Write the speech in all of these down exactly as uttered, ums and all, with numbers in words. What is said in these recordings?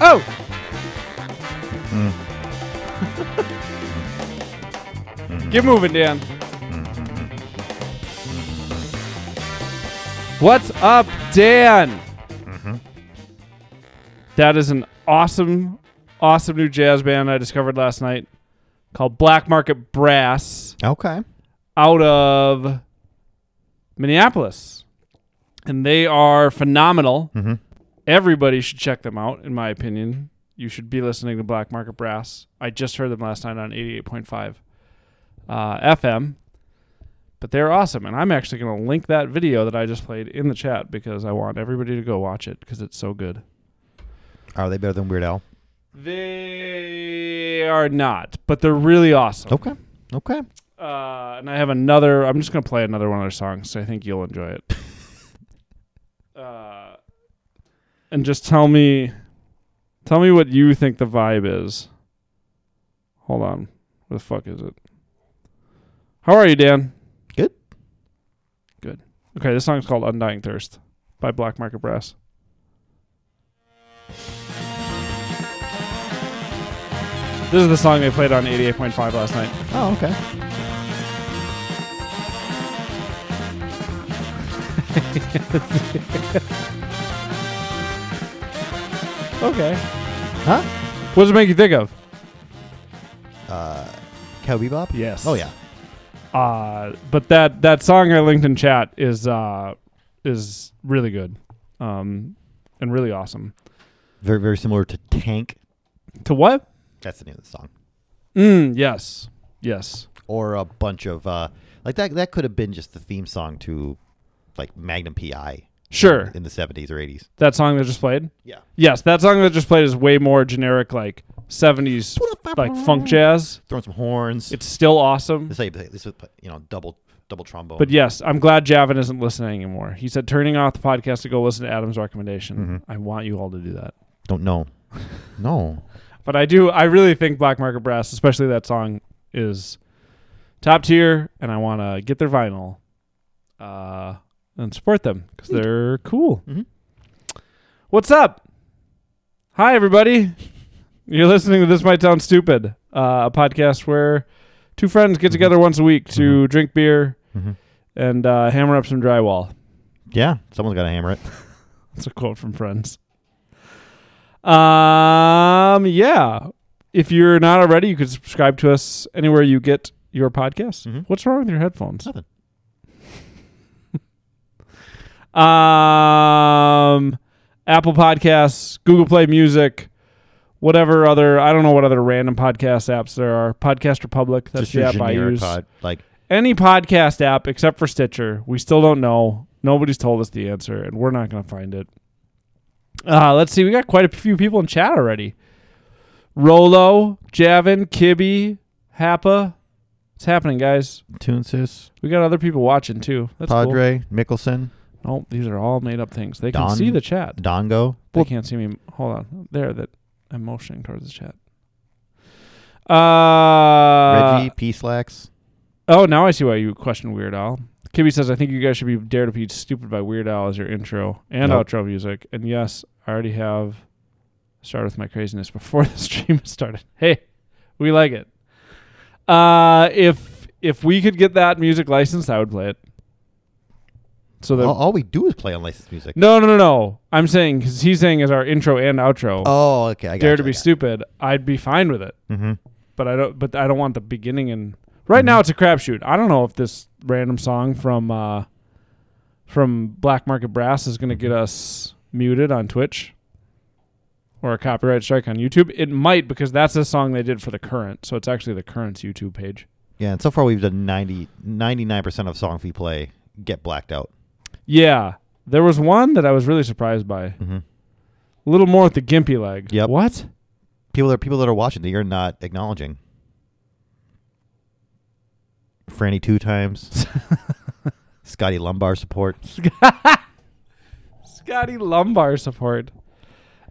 Oh! Mm. mm. Get moving, Dan. Mm. What's up, Dan? Mm-hmm. That is an awesome, awesome new jazz band I discovered last night called Black Market Brass. Okay. Out of Minneapolis. And they are phenomenal. Mm-hmm. Everybody should check them out, in my opinion. You should be listening to Black Market Brass. I just heard them last night on eighty-eight point five uh, F M. But they're awesome. And I'm actually going to link that video that I just played in the chat because I want everybody to go watch it because it's so good. Are they better than Weird Al? They are not, but they're really awesome. Okay. Okay. Uh, and I have another. I'm just going to play another one of their songs, so I think you'll enjoy it. uh... And just tell me, tell me what you think the vibe is. Hold on. What the fuck is it? How are you, Dan? Good. Good. Okay, this song's called Undying Thirst by Black Market Brass. This is the song they played on eighty-eight point five last night. Oh, okay. Okay. Huh? What does it make you think of? Uh, Cow Bebop? Yes. Oh, yeah. Uh, but that, that song I linked in chat is uh, is really good um, and really awesome. Very, very similar to Tank. To what? That's the name of the song. Mm, yes. Yes. Or a bunch of... Uh, like, that that could have been just the theme song to, like, Magnum P I. Sure. In the seventies or eighties. That song that just played? Yeah. Yes, that song that just played is way more generic, like seventies, like funk jazz. Throwing some horns. It's still awesome. This is, this is, you know, double double trombone. But yes, I'm glad Javin isn't listening anymore. He said, turning off the podcast to go listen to Adam's recommendation. Mm-hmm. I want you all to do that. Don't know. No. But I do. I really think Black Market Brass, especially that song, is top tier, and I want to get their vinyl. Uh... And support them because they're cool. Mm-hmm. What's up? Hi, everybody. You're listening to This Might Sound Stupid, uh, a podcast where two friends get mm-hmm. together once a week to mm-hmm. drink beer mm-hmm. and uh, hammer up some drywall. Yeah, someone's got to hammer it. That's a quote from Friends. Um, yeah. If you're not already, you can subscribe to us anywhere you get your podcasts. Mm-hmm. What's wrong with your headphones? Nothing. Um, Apple Podcasts, Google Play Music, whatever other, I don't know what other random podcast apps there are. Podcast Republic, that's the app I use. Pod, like any podcast app except for Stitcher. We still don't know. Nobody's told us the answer, and we're not going to find it. Uh, let's see. We got quite a few people in chat already. Rolo, Javin, Kibbe, Happa. It's happening, guys. Toonsis. We got other people watching, too. That's Padre, cool. Mickelson. Oh, these are all made-up things. They Don, can see the chat. Dongo. They can't see me. Hold on. There, that I'm motioning towards the chat. Uh, Reggie, P-Slacks. Oh, now I see why you question Weird Al. Kibbe says, I think you guys should be Dare to Be Stupid by Weird Al as your intro and nope. outro music. And yes, I already have started with my craziness before the stream started. Hey, we like it. Uh, if if we could get that music licensed, I would play it. So that all, all we do is play unlicensed music. No, no, no, no. I'm saying, because he's saying as our intro and outro. Oh, okay. I got Dare you, to I be stupid. You. I'd be fine with it. Mm-hmm. But I don't. But I don't want the beginning and right mm-hmm. now it's a crapshoot. I don't know if this random song from uh, from Black Market Brass is going to get us muted on Twitch or a copyright strike on YouTube. It might because that's a song they did for The Current, so it's actually The Current's YouTube page. Yeah, and so far we've done ninety, ninety-nine percent of songs we play get blacked out. Yeah, there was one that I was really surprised by. Mm-hmm. A little more with the gimpy leg. Yep. What? People are people that are watching that you're not acknowledging. Franny two times. Scotty Lumbar support. Scotty Lumbar support.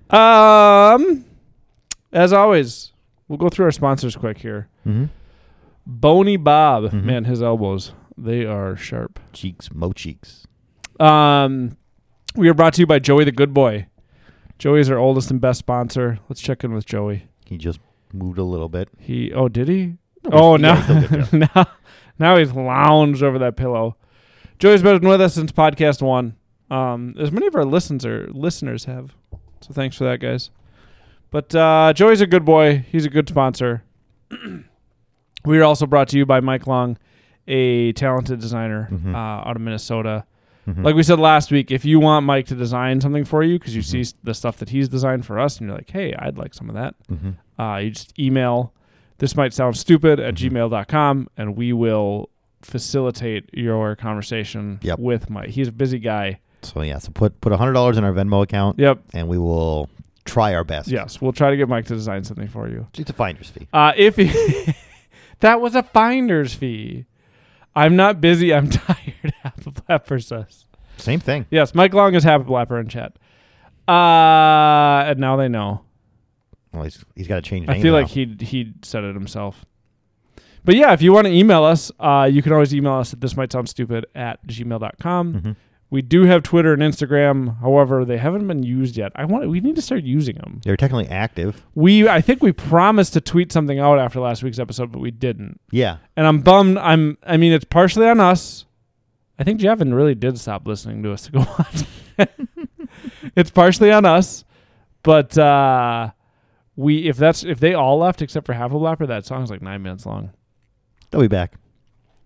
Um, as always, we'll go through our sponsors quick here. Mm-hmm. Boney Bob, mm-hmm. man, his elbows, they are sharp. Cheeks, mo cheeks. Um, we are brought to you by Joey the Good Boy. Joey's our oldest and best sponsor. Let's check in with Joey. He just moved a little bit. He oh did he? No, oh no. now, now he's lounged over that pillow. Joey's been with us since podcast one. Um, as many of our listeners listeners have. So thanks for that, guys. But uh, Joey's a good boy. He's a good sponsor. We are also brought to you by Mike Long, a talented designer mm-hmm. uh, out of Minnesota. Mm-hmm. Like we said last week, if you want Mike to design something for you because you mm-hmm. see the stuff that he's designed for us and you're like, hey, I'd like some of that, mm-hmm. uh, you just email thismightsoundstupid at mm-hmm. gmail dot com and we will facilitate your conversation yep. with Mike. He's a busy guy. So, yeah, so put, put one hundred dollars in our Venmo account yep. and we will try our best. Yes, we'll try to get Mike to design something for you. It's a finder's fee. Uh, if he That was a finder's fee. I'm not busy. I'm tired. Happy Blapper says. Same thing. Yes. Mike Long is Happy Blapper in chat. Uh, and now they know. Well, he's, he's got to change name I feel now. like he he said it himself. But yeah, if you want to email us, uh, you can always email us at thismightsoundstupid at gmail dot com. Mm-hmm. We do have Twitter and Instagram. However, they haven't been used yet. I want. We need to start using them. They're technically active. We, I think we promised to tweet something out after last week's episode, but we didn't. Yeah. And I'm bummed. I'm. I mean, it's partially on us. I think Javin really did stop listening to us to go on. It's partially on us, but uh, we. If that's if they all left except for Happy Blapper, that song's like nine minutes long. They'll be back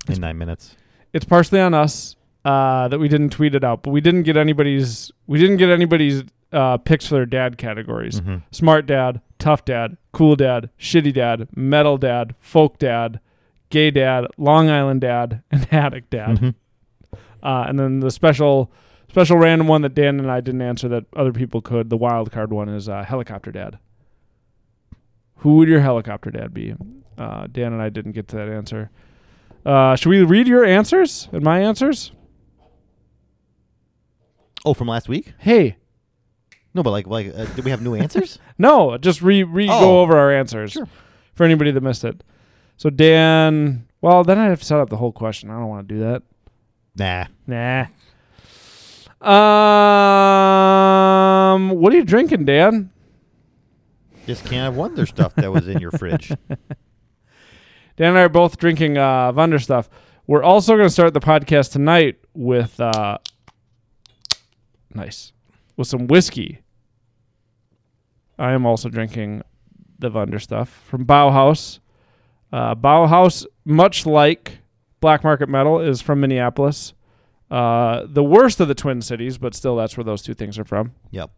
in it's, nine minutes. It's partially on us. Uh, that we didn't tweet it out, but we didn't get anybody's. We didn't get anybody's uh, picks for their dad categories: mm-hmm. smart dad, tough dad, cool dad, shitty dad, metal dad, folk dad, gay dad, Long Island dad, and addict dad. Mm-hmm. Uh, and then the special, special random one that Dan and I didn't answer that other people could. The wild card one is uh, helicopter dad. Who would your helicopter dad be? Uh, Dan and I didn't get to that answer. Uh, should we read your answers and my answers? Oh, from last week? Hey. No, but like, like, uh, did we have new answers? No, just re, re oh. go over our answers sure. for anybody that missed it. So Dan, well, then I have to set up the whole question. I don't want to do that. Nah. Nah. Um, what are you drinking, Dan? Just can of Wonder stuff that was in your fridge. Dan and I are both drinking uh, Wonder stuff. We're also going to start the podcast tonight with... Uh, Nice. With some whiskey. I am also drinking the Wunder stuff from Bauhaus. Uh, Bauhaus, much like Black Market Metal, is from Minneapolis. Uh, the worst of the Twin Cities, but still that's where those two things are from. Yep.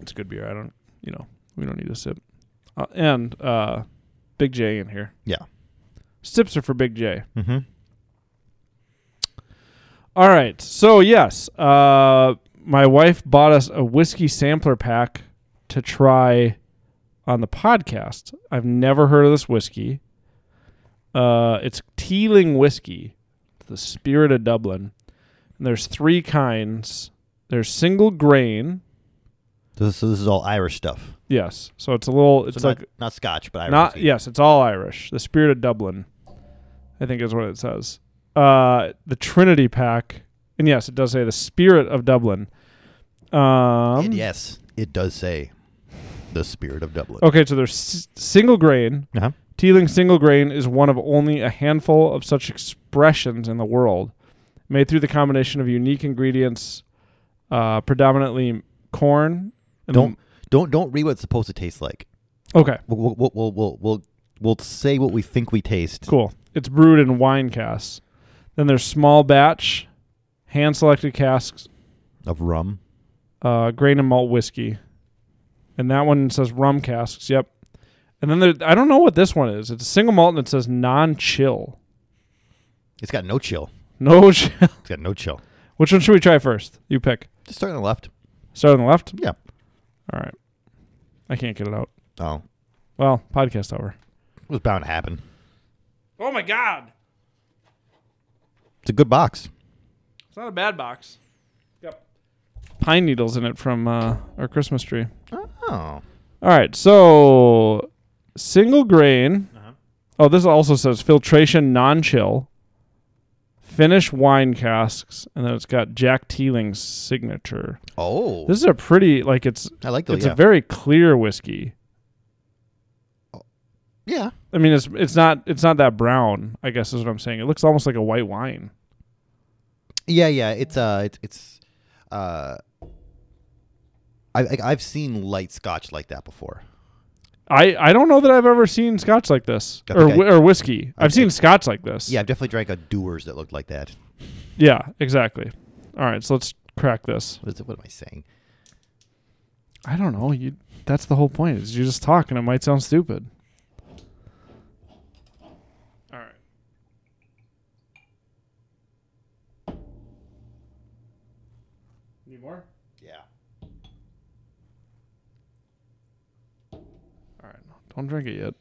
It's a good beer. I don't, you know, we don't need a sip. Uh, and uh, Big J in here. Yeah. Sips are for Big J. Mm-hmm. All right. So, yes, uh, my wife bought us a whiskey sampler pack to try on the podcast. I've never heard of this whiskey. Uh, it's Teeling Whiskey, the spirit of Dublin. And there's three kinds. There's single grain. So this, so this is all Irish stuff. Yes. So it's a little... It's so like not, not Scotch, but Irish. Not, yes, it's all Irish. The spirit of Dublin, I think is what it says. Uh, the Trinity pack. And yes, it does say the spirit of Dublin. Um, and yes, it does say the spirit of Dublin. Okay, so there's s- single grain. Uh-huh. Teeling single grain is one of only a handful of such expressions in the world, made through the combination of unique ingredients, uh, predominantly corn... Don't don't don't read what it's supposed to taste like. Okay. We'll we'll we'll we'll, we'll, we'll say what we think we taste. Cool. It's brewed in wine casks. Then there's small batch, hand selected casks of rum, uh, grain and malt whiskey, and that one says rum casks. Yep. And then there, I don't know what this one is. It's a single malt and it says non chill. It's got no chill. No chill. It's got no chill. Which one should we try first? You pick. Just start on the left. Start on the left. Yeah. All right. I can't get it out. Oh. Well, podcast over. It was bound to happen. Oh, my God. It's a good box. It's not a bad box. Yep. Pine needles in it from uh, our Christmas tree. Oh. All right. So, single grain. Uh-huh. Oh, this also says filtration non-chill. Finnish wine casks, and then it's got Jack Teeling's signature. Oh, this is a pretty like it's. I like the. It's yeah. a very clear whiskey. Yeah, I mean it's it's not it's not that brown. I guess is what I'm saying. It looks almost like a white wine. Yeah, yeah. It's uh, it's it's uh, I, I I've seen light Scotch like that before. I, I don't know that I've ever seen Scotch like this or I, or whiskey. I've, I've seen Scotch like this. Yeah, I've definitely drank a Dewar's that looked like that. Yeah, exactly. All right, so let's crack this. What, is it, what am I saying? I don't know. You. That's the whole point. Is you just talk and it might sound stupid. More? Yeah. All right. Don't drink it yet.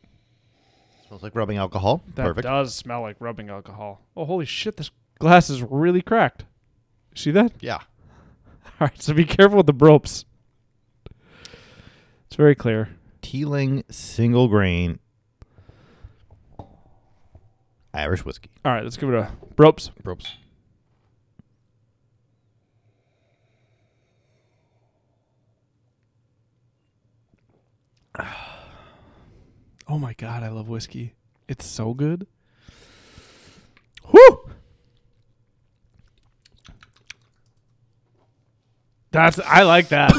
Smells like rubbing alcohol. That Perfect. Does smell like rubbing alcohol. Oh, holy shit. This glass is really cracked. See that? Yeah. All right. So be careful with the bropes. It's very clear. Teeling single grain Irish whiskey. All right. Let's give it a bropes. Bropes. Oh my God, I love whiskey. It's so good. Whoo! That's I like that.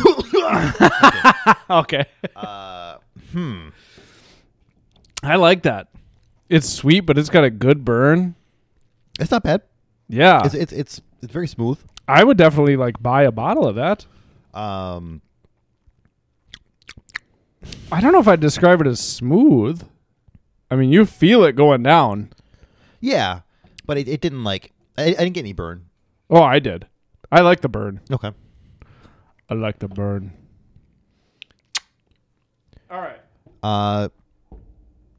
okay. Uh, hmm. I like that. It's sweet, but it's got a good burn. It's not bad. Yeah. It's it's it's, it's very smooth. I would definitely like buy a bottle of that. Um I don't know if I'd describe it as smooth. I mean, you feel it going down. Yeah, but it, it didn't like... I, I didn't get any burn. Oh, I did. I like the burn. Okay. I like the burn. All right. Uh,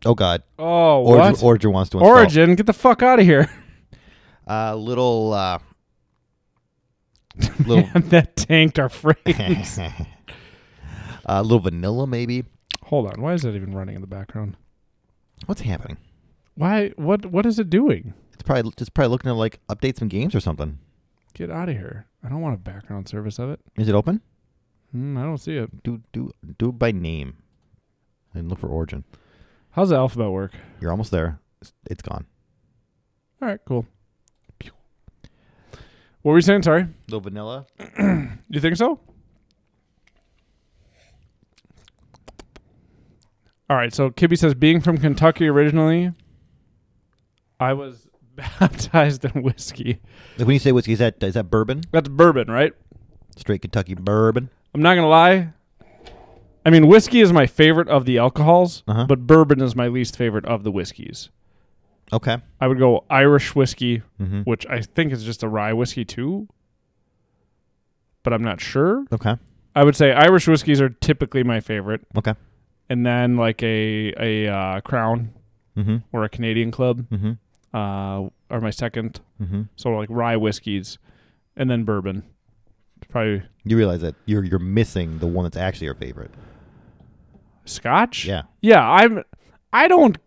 Oh, God. Oh, what? Origin, Origin wants to install. Origin, get the fuck out of here. Uh, little... Uh, little Man, that tanked our phrase. Uh, a little vanilla, maybe. Hold on. Why is that even running in the background? What's happening? Why? What? What is it doing? It's probably just probably looking to like update some games or something. Get out of here! I don't want a background service of it. Is it open? Mm, I don't see it. Do do do it by name, and look for Origin. How's the alphabet work? You're almost there. It's, it's gone. All right. Cool. What were you saying? Sorry. A little vanilla. You think so? All right, so Kibbe says, being from Kentucky originally, I was baptized in whiskey. When you say whiskey, is that is that bourbon? That's bourbon, right? Straight Kentucky bourbon. I'm not going to lie. I mean, whiskey is my favorite of the alcohols, uh-huh. but bourbon is my least favorite of the whiskeys. Okay. I would go Irish whiskey, mm-hmm. which I think is just a rye whiskey too, but I'm not sure. Okay. I would say Irish whiskeys are typically my favorite. Okay. And then like a a uh, Crown mm-hmm. or a Canadian Club mm-hmm. uh, are my second. Mm-hmm. So like rye whiskeys and then bourbon. Probably. You realize that you're you're missing the one that's actually your favorite. Scotch? Yeah. Yeah, I'm I don't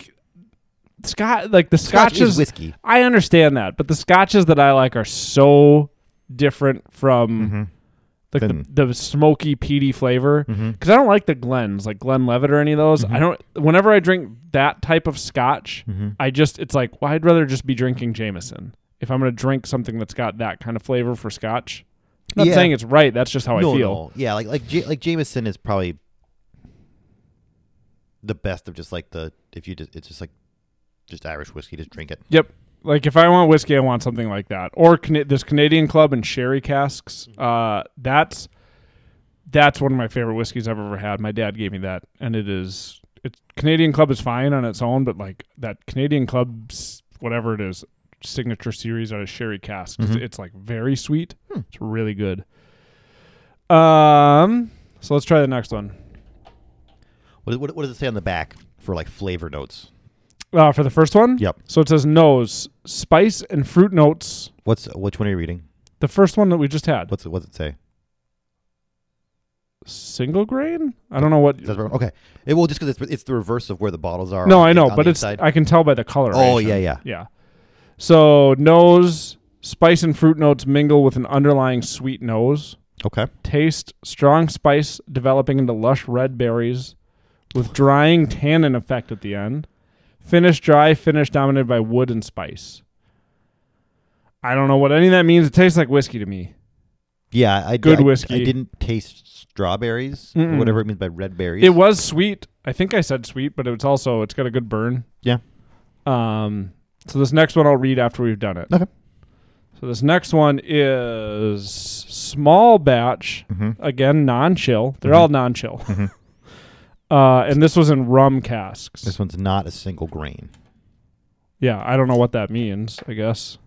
Scotch like the Scotch Scotches is whiskey. I understand that, but the Scotches that I like are so different from mm-hmm. Like the, the smoky, peaty flavor. Because mm-hmm. I don't like the Glens, like Glenlivet or any of those. Mm-hmm. I don't. Whenever I drink that type of Scotch, mm-hmm. I just it's like, well, I'd rather just be drinking Jameson if I'm going to drink something that's got that kind of flavor for Scotch. I'm not yeah. saying it's right. That's just how no, I feel. No. Yeah, like like J- like Jameson is probably the best of just like the if you just it's just like just Irish whiskey, just drink it. Yep. Like, if I want whiskey, I want something like that. Or Can- this Canadian Club and sherry casks. Uh, that's that's one of my favorite whiskeys I've ever had. My dad gave me that. And it is... It's, Canadian Club is fine on its own, but, like, that Canadian Club's, whatever it is, signature series out of sherry casks, mm-hmm. it's, it's, like, very sweet. Hmm. It's really good. Um, So let's try the next one. What, what, what does it say on the back for, like, flavor notes? Uh, for the first one? Yep. So it says nose, spice, and fruit notes. What's Which one are you reading? The first one that we just had. What's What's it say? Single grain? I don't know what. Okay. It, well, just because it's, it's the reverse of where the bottles are. No, on, I know, but it's inside. I can tell by the color. Oh, yeah, yeah. Yeah. So nose, Spice and fruit notes mingle with an underlying sweet nose. Okay. Taste, strong spice developing into lush red berries with drying tannin effect at the end. Finish dry, finish dominated by wood and spice. I don't know what any of that means. It tastes like whiskey to me. Yeah. I, Good I, whiskey. I, I didn't taste strawberries, or whatever it means by red berries. It was sweet. I think I said sweet, but it's also, it's got a good burn. Yeah. Um. So this next one I'll read after we've done it. Okay. So this next one is small batch. Mm-hmm. Again, non-chill. They're mm-hmm. all non-chill. Mm-hmm. uh, and this was in rum casks. This one's not a single grain. Yeah, I don't know what that means, I guess.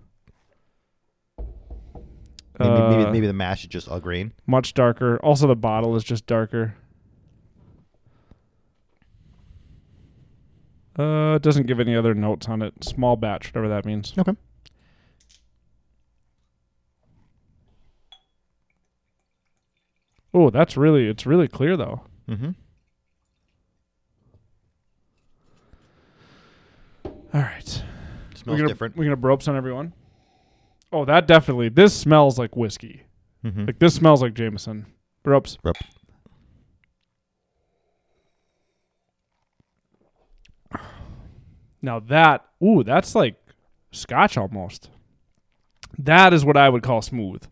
Maybe, uh, maybe, maybe the mash is just all grain. Much darker. Also, the bottle is just darker. Uh, it doesn't give any other notes on it. Small batch, whatever that means. Okay. Oh, that's really, it's really clear, though. Mm-hmm. All right. It smells we're gonna, different. We're going to bropes on everyone. Oh, that definitely. This smells like whiskey. Mm-hmm. Like, this smells like Jameson. Bropes. Bropes. Now that, ooh, that's like scotch almost. That is what I would call smooth.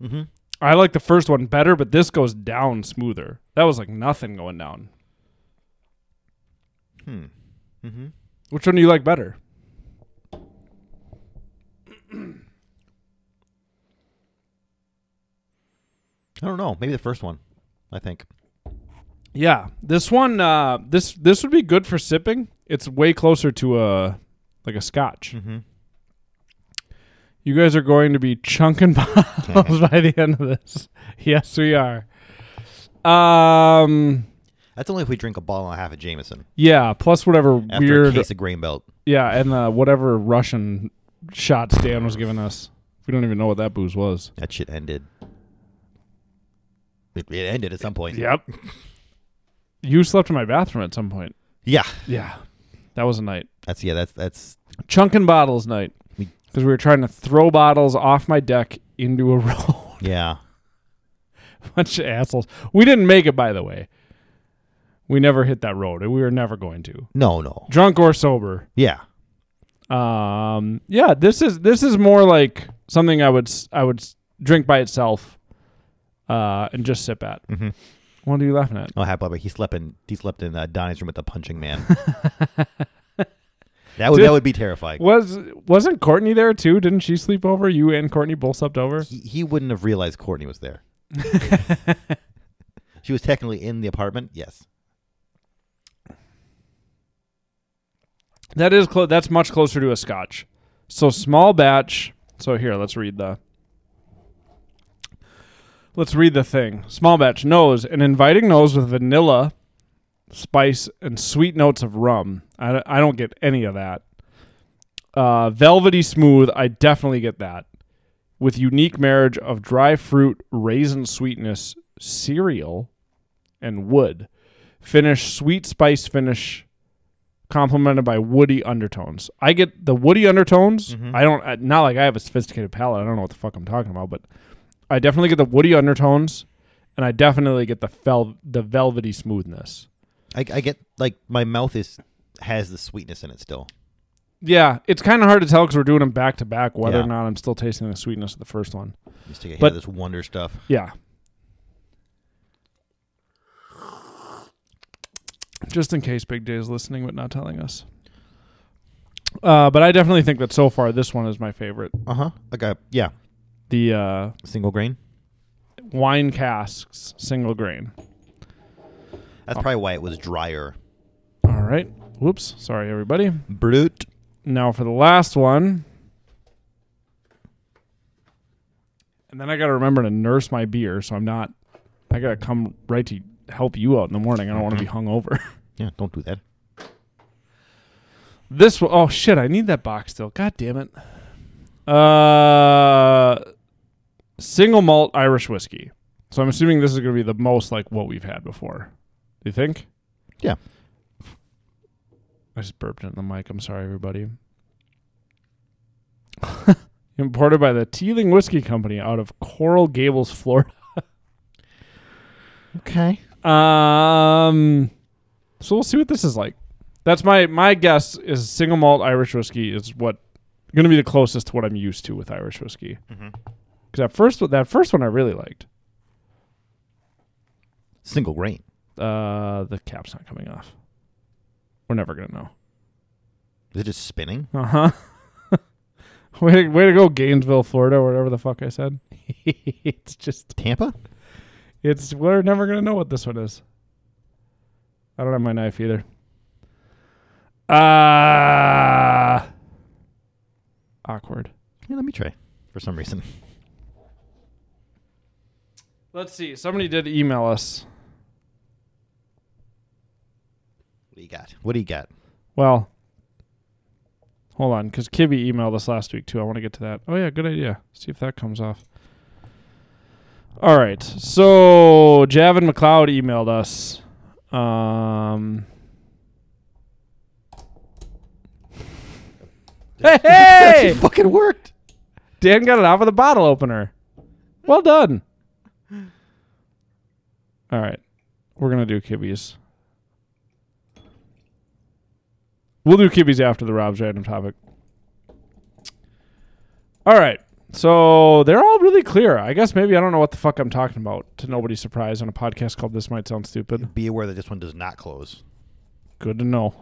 Mm-hmm. I like the first one better, but this goes down smoother. That was like nothing going down. Hmm. Mm-hmm. Which one do you like better? I don't know. Maybe the first one, I think. Yeah. This one, uh, this this would be good for sipping. It's way closer to a like a scotch. Mm-hmm. You guys are going to be chunking bottles by the end of this. Yes, we are. Um, That's only if we drink a bottle and a half of Jameson. Yeah, plus whatever After weird... After a case of Grain Belt. Yeah, and uh, whatever Russian shots Dan was giving us. We don't even know what that booze was. That shit ended. It, it ended at some point. Yep. You slept in my bathroom at some point. Yeah. Yeah. That was a night. That's, yeah, that's... that's chunking bottles night. Because we were trying to throw bottles off my deck into a road. Yeah. Bunch of assholes. We didn't make it, by the way. We never hit that road. We were never going to. No, no. Drunk or sober. Yeah. Um. Yeah. This is this is more like something I would I would drink by itself, uh, and just sip at. Mm-hmm. What are you laughing at? Oh, Happy Blapper. He slept in. He slept in uh, Donnie's room with the punching man. That would Did, that would be terrifying. Was wasn't Courtney there too? Didn't she sleep over? You and Courtney both slept over. He, he wouldn't have realized Courtney was there. She was technically in the apartment. Yes. That is clo- that's much closer to a scotch. So small batch. So here, let's read the. Let's read the thing. Small batch nose, an inviting nose with vanilla, spice, and sweet notes of rum. I, I don't get any of that. Uh, velvety smooth, I definitely get that. With unique marriage of dry fruit, raisin sweetness, cereal, and wood. Finish, sweet spice finish, complemented by woody undertones. I get the woody undertones. Mm-hmm. I don't, not like I have a sophisticated palate. I don't know what the fuck I'm talking about, but I definitely get the woody undertones, and I definitely get the fel- the velvety smoothness. I, I get, like, my mouth is has the sweetness in it still. Yeah, it's kind of hard to tell because we're doing them back to back whether yeah. or not I'm still tasting the sweetness of the first one. Just take a but, hit of this wonder stuff. Yeah. Just in case Big J is listening but not telling us. Uh, but I definitely think that so far this one is my favorite. Uh-huh. Okay, yeah. The uh, single grain? Wine casks, single grain. That's probably why it was drier. All right. Whoops. Sorry, everybody. Brute. Now for the last one. And then I got to remember to nurse my beer, so I'm not... I got to come right to help you out in the morning. I don't want to be hungover. Yeah, don't do that. This... Oh, shit. I need that box still. God damn it. Uh, single malt Irish whiskey. So I'm assuming this is going to be the most like what we've had before. You think? Yeah. I just burped in the mic. I'm sorry, everybody. imported by the Teeling Whiskey Company out of Coral Gables, Florida. Okay. Um. So we'll see what this is like. That's my my guess is single malt Irish whiskey is what going to be the closest to what I'm used to with Irish whiskey. Because mm-hmm. that first that first one I really liked. Single grain. Uh, the cap's not coming off. We're never gonna know. Is it just spinning? Uh huh. Way to, way to go, Gainesville, Florida, whatever the fuck I said. It's just... Tampa? It's... We're never going to know what this one is. I don't have my knife either. Ah, uh, Awkward. Yeah, let me try for some reason. Let's see. Somebody did email us. What do you got? What do you got? Well... Hold on, because Kibbe emailed us last week, too. I want to get to that. Oh, yeah, good idea. See if that comes off. All right. So Javin McLeod emailed us. Um... Hey, hey! It fucking worked. Dan got it off with a bottle opener. Well done. All right. We're going to do Kibbe's. We'll do Kibbe's after the Rob's random topic. All right. So they're all really clear. I guess maybe I don't know what the fuck I'm talking about, to nobody's surprise, on a podcast called This Might Sound Stupid. Be aware that this one does not close. Good to know.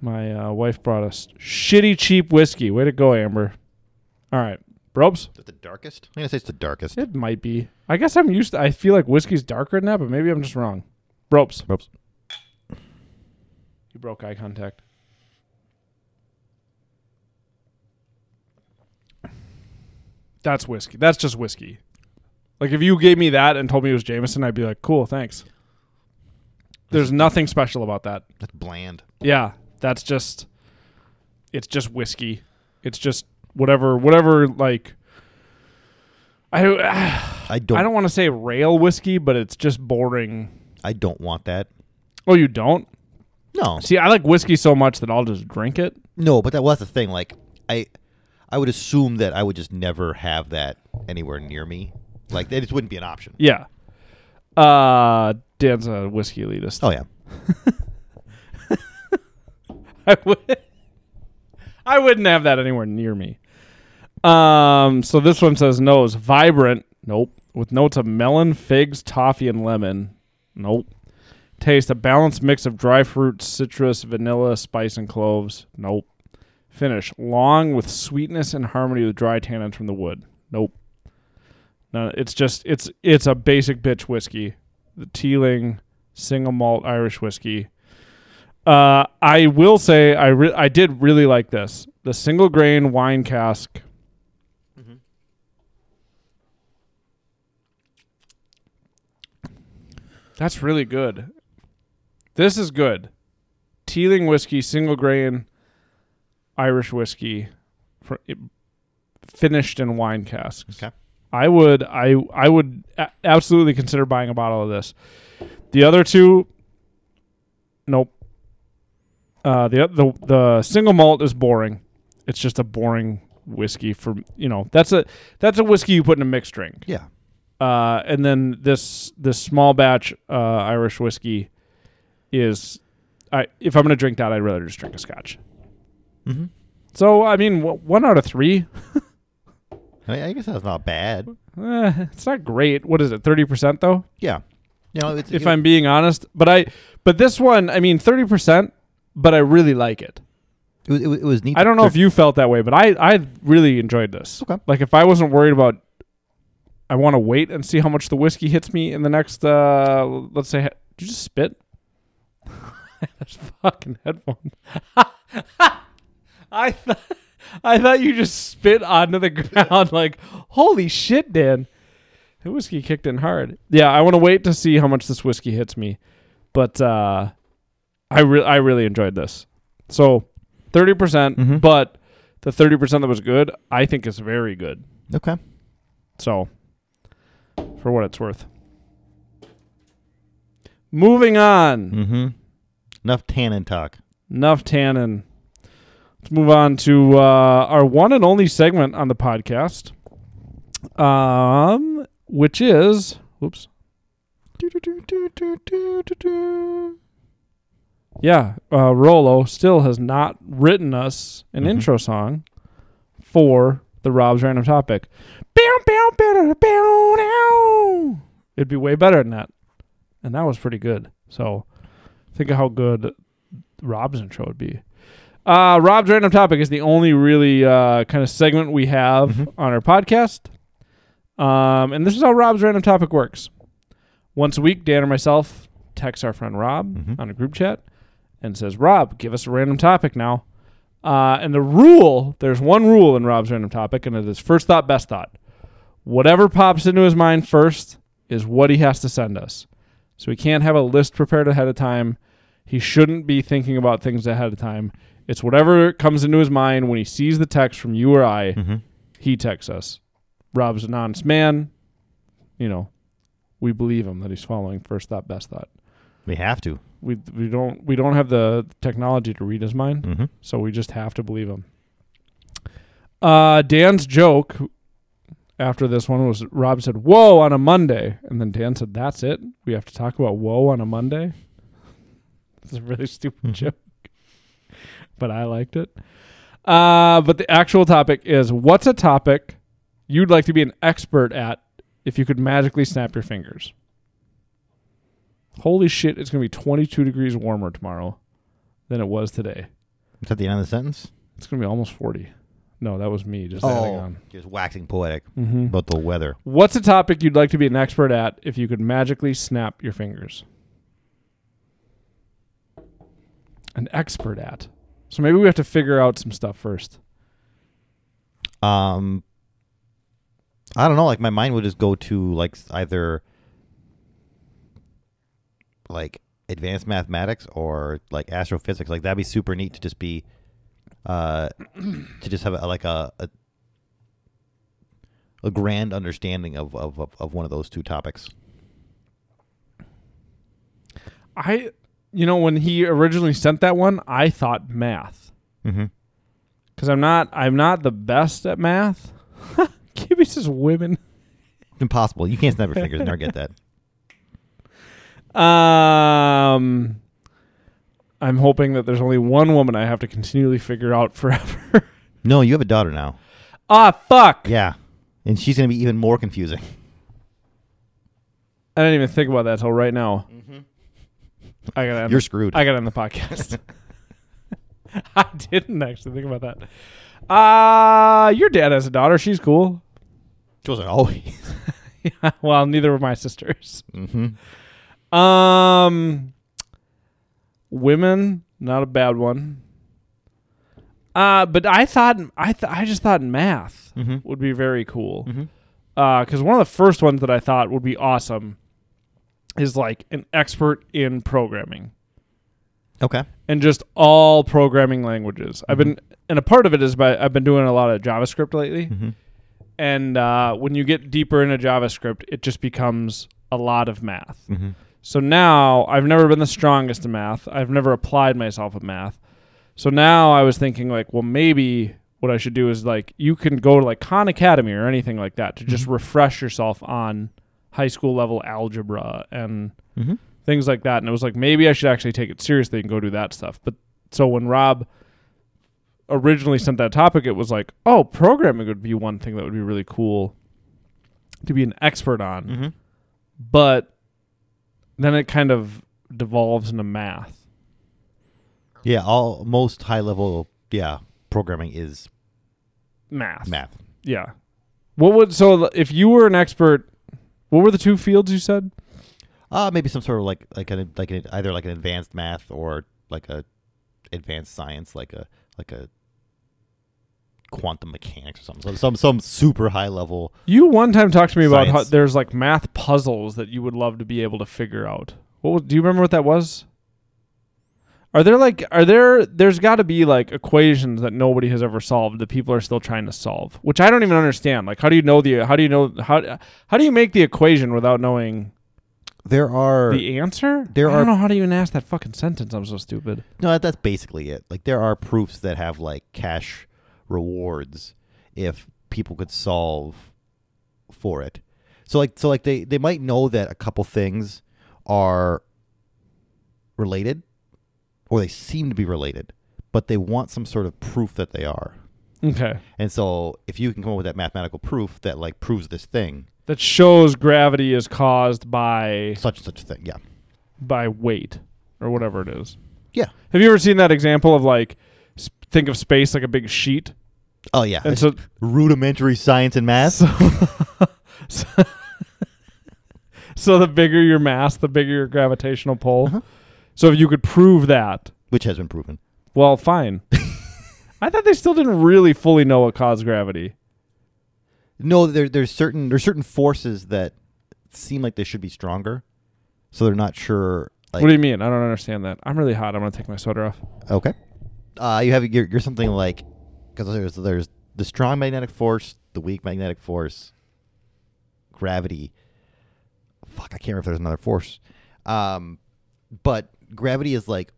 My uh, wife brought us shitty, cheap whiskey. Way to go, Amber. All right. Robes? Is it the darkest? I'm going to say it's the darkest. It might be. I guess I'm used to I feel like whiskey's darker than that, but maybe I'm just wrong. Robes. Robes. You broke eye contact. That's whiskey. That's just whiskey. Like, if you gave me that and told me it was Jameson, I'd be like, cool, thanks. There's nothing special about that. That's bland. Yeah. That's just, it's just whiskey. It's just whatever, whatever, like, I, uh, I don't, I don't want to say rail whiskey, but it's just boring. I don't want that. Oh, you don't? No. See, I like whiskey so much that I'll just drink it. No, but that was the thing. Like, I I would assume that I would just never have that anywhere near me. Like, it just wouldn't be an option. Yeah. Uh, Dan's a whiskey elitist. Oh, yeah. I, would, I wouldn't have that anywhere near me. Um. So this one says, no, it's vibrant. Nope. With notes of melon, figs, toffee, and lemon. Nope. Taste, a balanced mix of dry fruit, citrus, vanilla, spice, and cloves. Nope. Finish, long with sweetness and harmony with dry tannins from the wood. Nope. No, it's just, it's it's a basic bitch whiskey. The Teeling single malt Irish whiskey. Uh, I will say I re- I did really like this. The single grain wine cask. Mm-hmm. That's really good. This is good. Teeling whiskey, single grain, Irish whiskey, for it, finished in wine casks. Okay. I would, I, I would a- absolutely consider buying a bottle of this. The other two, nope. Uh, the the the single malt is boring. It's just a boring whiskey for, you know, that's a that's a whiskey you put in a mixed drink. Yeah. Uh, and then this this small batch uh, Irish whiskey. Is, I if I'm going to drink that, I'd rather just drink a scotch. Mm-hmm. So, I mean, w- one out of three. I, I guess that's not bad. Eh, it's not great. What is it, thirty percent though? Yeah. You know, it's, if it, I'm being honest. But I, but this one, I mean, thirty percent, but I really like it. It was, it was, it was neat. I don't know if you felt that way, but I, I really enjoyed this. Okay. Like, if I wasn't worried about, I want to wait and see how much the whiskey hits me in the next, uh, let's say, did you just spit? That's fucking headphones. I thought I thought you just spit onto the ground like, holy shit, Dan. The whiskey kicked in hard. Yeah, I want to wait to see how much this whiskey hits me. But uh, I, re- I really enjoyed this. So thirty percent, mm-hmm. but the thirty percent that was good, I think is very good. Okay. So for what it's worth. Moving on. Mm-hmm. Enough tannin talk. Enough tannin. Let's move on to uh, our one and only segment on the podcast, um, which is, oops. Yeah, uh, Rolo still has not written us an mm-hmm. intro song for the Rob's Random Topic. It'd be way better than that. And that was pretty good. So think of how good Rob's intro would be. Uh, Rob's Random Topic is the only really uh, kind of segment we have mm-hmm. on our podcast. Um, and this is how Rob's Random Topic works. Once a week, Dan or myself texts our friend Rob mm-hmm. on a group chat and says, Rob, give us a random topic now. Uh, and the rule, there's one rule in Rob's Random Topic, and it is first thought, best thought. Whatever pops into his mind first is what he has to send us. So he can't have a list prepared ahead of time. He shouldn't be thinking about things ahead of time. It's whatever comes into his mind when he sees the text from you or I, mm-hmm. he texts us. Rob's an honest man. You know, we believe him that he's following first thought, best thought. We have to. We we don't we don't have the technology to read his mind, mm-hmm. so we just have to believe him. Uh, Dan's joke after this one was Rob said, whoa, on a Monday. And then Dan said, that's it? We have to talk about whoa on a Monday? It's a really stupid joke. But I liked it. Uh, but the actual topic is, what's a topic you'd like to be an expert at if you could magically snap your fingers? Holy shit, it's going to be twenty-two degrees warmer tomorrow than it was today. Is that the end of the sentence? It's going to be almost forty. No, that was me just oh, adding on. Just waxing poetic mm-hmm. about the weather. What's a topic you'd like to be an expert at if you could magically snap your fingers? An expert at. So maybe we have to figure out some stuff first. Um, I don't know. Like my mind would just go to like either like advanced mathematics or like astrophysics. Like that'd be super neat to just be, uh, to just have a, like a, a a grand understanding of of of, of one of those two topics. I. You know, when he originally sent that one, I thought math, because mm-hmm. I'm not I'm not the best at math. Kibbe says women. Impossible. You can't snap your fingers. Never get that. Um, I'm hoping that there's only one woman I have to continually figure out forever. No, you have a daughter now. Ah, oh, fuck. Yeah, and she's gonna be even more confusing. I didn't even think about that till right now. Mm-hmm. I gotta end You're the, screwed. I got to end the podcast. I didn't actually think about that. Uh, your dad has a daughter. She's cool. She wasn't always. Yeah, well, neither were my sisters. Mm-hmm. Um, women, not a bad one. Uh, but I thought I th- I just thought math mm-hmm. would be very cool. Mm-hmm. Uh, because one of the first ones that I thought would be awesome is like an expert in programming. Okay. And just all programming languages. Mm-hmm. I've been, and a part of it is by, I've been doing a lot of JavaScript lately. Mm-hmm. And uh, when you get deeper into JavaScript, it just becomes a lot of math. Mm-hmm. So now I've never been the strongest in math. I've never applied myself in math. So now I was thinking like, well, maybe what I should do is like, you can go to like Khan Academy or anything like that to mm-hmm. just refresh yourself on high school level algebra and mm-hmm. things like that. And it was like, maybe I should actually take it seriously and go do that stuff. But so when Rob originally sent that topic, it was like, oh, programming would be one thing that would be really cool to be an expert on. Mm-hmm. But then it kind of devolves into math. Yeah. All most high level. Yeah. Programming is math. Math. Yeah. What would, so if you were an expert, what were the two fields you said? Uh, maybe some sort of like like an like an, either like an advanced math or like a advanced science, like a like a quantum mechanics or something. So some some super high level. You one time talked to me science. About how there's like math puzzles that you would love to be able to figure out. What was, do you remember what that was? Are there like are there there's got to be like equations that nobody has ever solved that people are still trying to solve, which I don't even understand. Like how do you know the how do you know how how do you make the equation without knowing there are... The answer? There I don't are, know how to even ask that fucking sentence. I'm so stupid. No, that, that's basically it. Like, there are proofs that have, like, cash rewards if people could solve for it. So, like, so like they, they might know that a couple things are related, or they seem to be related, but they want some sort of proof that they are. Okay. And so if you can come up with that mathematical proof that, like, proves this thing... That shows gravity is caused by... Such such thing, yeah. By weight, or whatever it is. Yeah. Have you ever seen that example of, like, sp- think of space like a big sheet? Oh, yeah. And it's so rudimentary science and math. So, so, so the bigger your mass, the bigger your gravitational pull. Uh-huh. So if you could prove that... Which has been proven. Well, fine. I thought they still didn't really fully know what caused gravity. No, there, there's certain there's certain forces that seem like they should be stronger, so they're not sure. Like, what do you mean? I don't understand that. I'm really hot. I'm gonna take my sweater off. Okay. Uh, you have you're, you're something like because there's there's the strong magnetic force, the weak magnetic force, gravity. Fuck, I can't remember if there's another force. Um, but gravity is like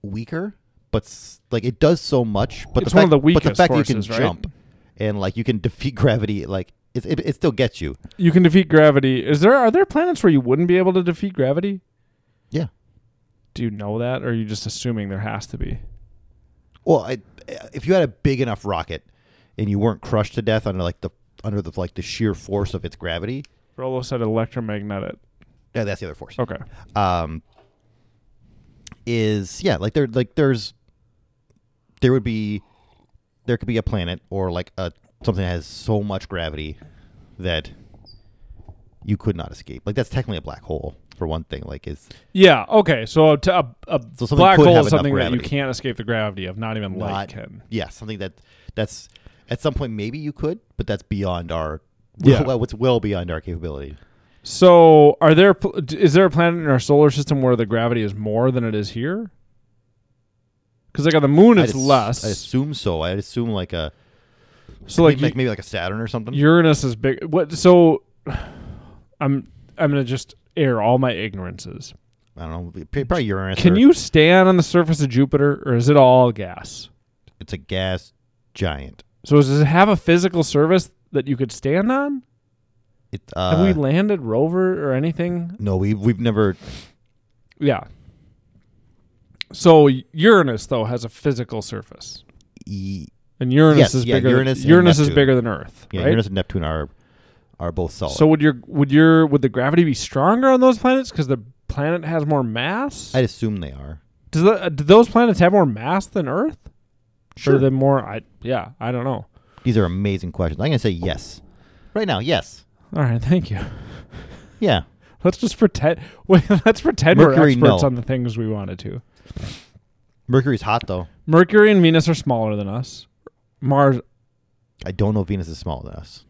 weaker, but like it does so much. But it's the one fact, of the weakest but the fact forces, that you can right? jump. And like you can defeat gravity, like it, it, it still gets you. You can defeat gravity. Is there are there planets where you wouldn't be able to defeat gravity? Yeah. Do you know that, or are you just assuming there has to be? Well, I, if you had a big enough rocket and you weren't crushed to death under like the under the like the sheer force of its gravity. Rolo said electromagnetic. Yeah, that's the other force. Okay. Um. Is yeah, like there like there's there would be. There could be a planet or like a something that has so much gravity that you could not escape. Like that's technically a black hole for one thing. Like is yeah okay. So a, a, a so black hole is something that you can't escape the gravity of. Not even not, light can. Yeah, something that that's at some point maybe you could, but that's beyond our yeah. Well, what's well beyond our capability. So are there is there a planet in our solar system where the gravity is more than it is here? Because like on the moon, it's I'd ass- less. I assume so. I'd assume like a so like maybe, you, maybe like a Saturn or something. Uranus is big. What? So I'm I'm gonna just air all my ignorances. I don't know. Probably Uranus. Can or, you stand on the surface of Jupiter, or is it all gas? It's a gas giant. So does it have a physical surface that you could stand on? It, uh, have we landed rover or anything? No, we we've never. Yeah. So Uranus though has a physical surface, e- and Uranus yes, is yeah, bigger. Uranus, than, Uranus is bigger than Earth. Yeah, right? Uranus and Neptune are are both solid. So would your would your would the gravity be stronger on those planets because the planet has more mass? I'd assume they are. Does the, uh, do those planets have more mass than Earth? Sure. Or than more. I yeah. I don't know. These are amazing questions. I'm gonna say yes, right now. Yes. All right. Thank you. Yeah. Let's just pretend. Let's pretend Mercury, we're experts no. on the things we wanted to. Mercury's hot though. Mercury and Venus are smaller than us. Mars. I don't know if Venus is smaller than us.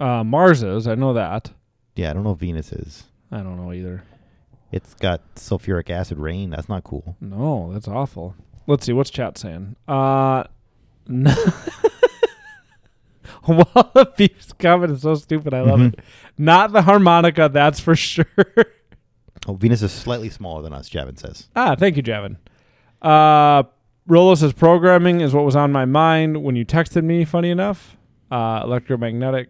Uh, Mars is. I know that. Yeah, I don't know if Venus is. I don't know either. It's got sulfuric acid rain. That's not cool. No, that's awful. Let's see. What's chat saying? Uh, no. Wallaby's comment is so stupid. I love mm-hmm. it. Not the harmonica, that's for sure. Oh, Venus is slightly smaller than us, Javin says. Ah, thank you, Javin. Uh, Rolo says programming is what was on my mind when you texted me, funny enough. Uh, electromagnetic,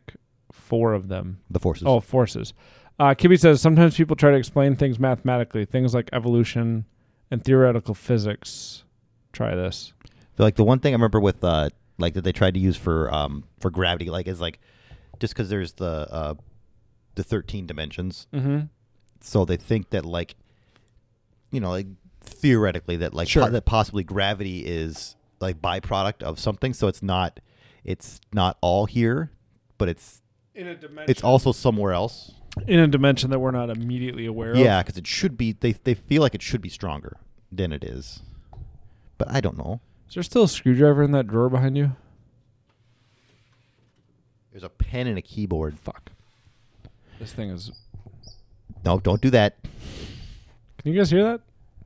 four of them. The forces. Oh, forces. Uh, Kibbe says sometimes people try to explain things mathematically, things like evolution and theoretical physics. Try this. So, like the one thing I remember with uh, like that they tried to use for um, for gravity, like is like just because there's the uh, the thirteen dimensions. Mm-hmm. So they think that, like, you know, like theoretically that, like, sure. po- that possibly gravity is like byproduct of something. So it's not, it's not all here, but it's in a dimension. It's also somewhere else in a dimension that we're not immediately aware yeah, of. Yeah, because it should be. They they feel like it should be stronger than it is, but I don't know. Is there still a screwdriver in that drawer behind you? There's a pen and a keyboard. Fuck. This thing is. No, don't do that. Can you guys hear that?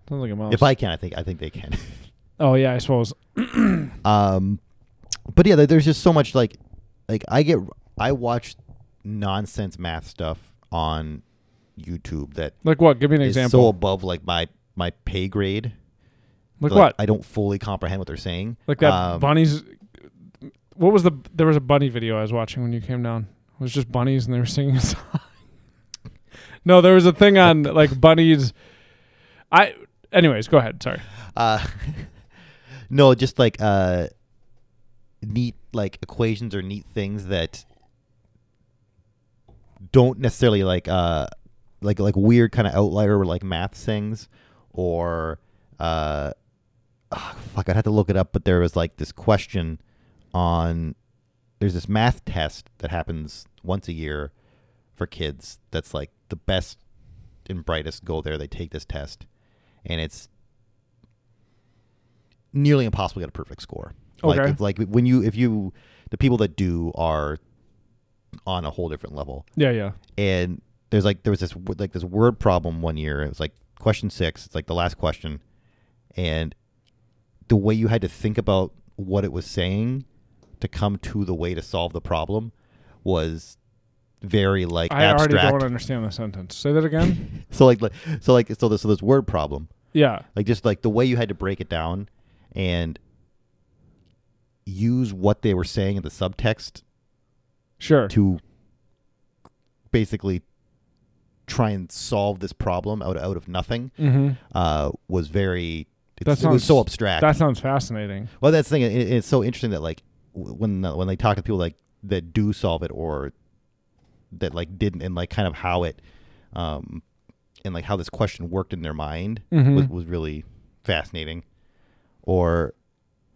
Sounds like a mouse. If I can, I think I think they can. Oh yeah, I suppose. um, but yeah, there's just so much like, like I get I watch nonsense math stuff on YouTube that like what? Give me an is example. So above like my my pay grade. Like, like what? I don't fully comprehend what they're saying. Like that um, bunnies. What was the? There was a bunny video I was watching when you came down. It was just bunnies and they were singing a song. No, there was a thing on like bunnies. I. Anyways, go ahead. Sorry. Uh, no, just like uh, neat like equations or neat things that don't necessarily like uh like like weird kind of outlier or like math things or uh oh, fuck I'd have to look it up, but there was like this question on there's this math test that happens once a year for kids that's like the best and brightest go there. They take this test and it's nearly impossible to get a perfect score. Okay. Like, if, like when you if you the people that do are on a whole different level. Yeah, yeah. And there's like there was this like this word problem one year. It was like question six. It's like the last question, and the way you had to think about what it was saying to come to the way to solve the problem was very like I abstract. I already don't understand the sentence. Say that again. so like so like so this so this word problem. Yeah. Like just like the way you had to break it down and use what they were saying in the subtext. Sure. To basically try and solve this problem out out of nothing mm-hmm. uh, was very. It's, that sounds, it was so abstract. That sounds fascinating. Well, that's the thing. It, it's so interesting that like when when they talk to people like that do solve it or that like didn't and like kind of how it um and like how this question worked in their mind mm-hmm. was, was really fascinating. Or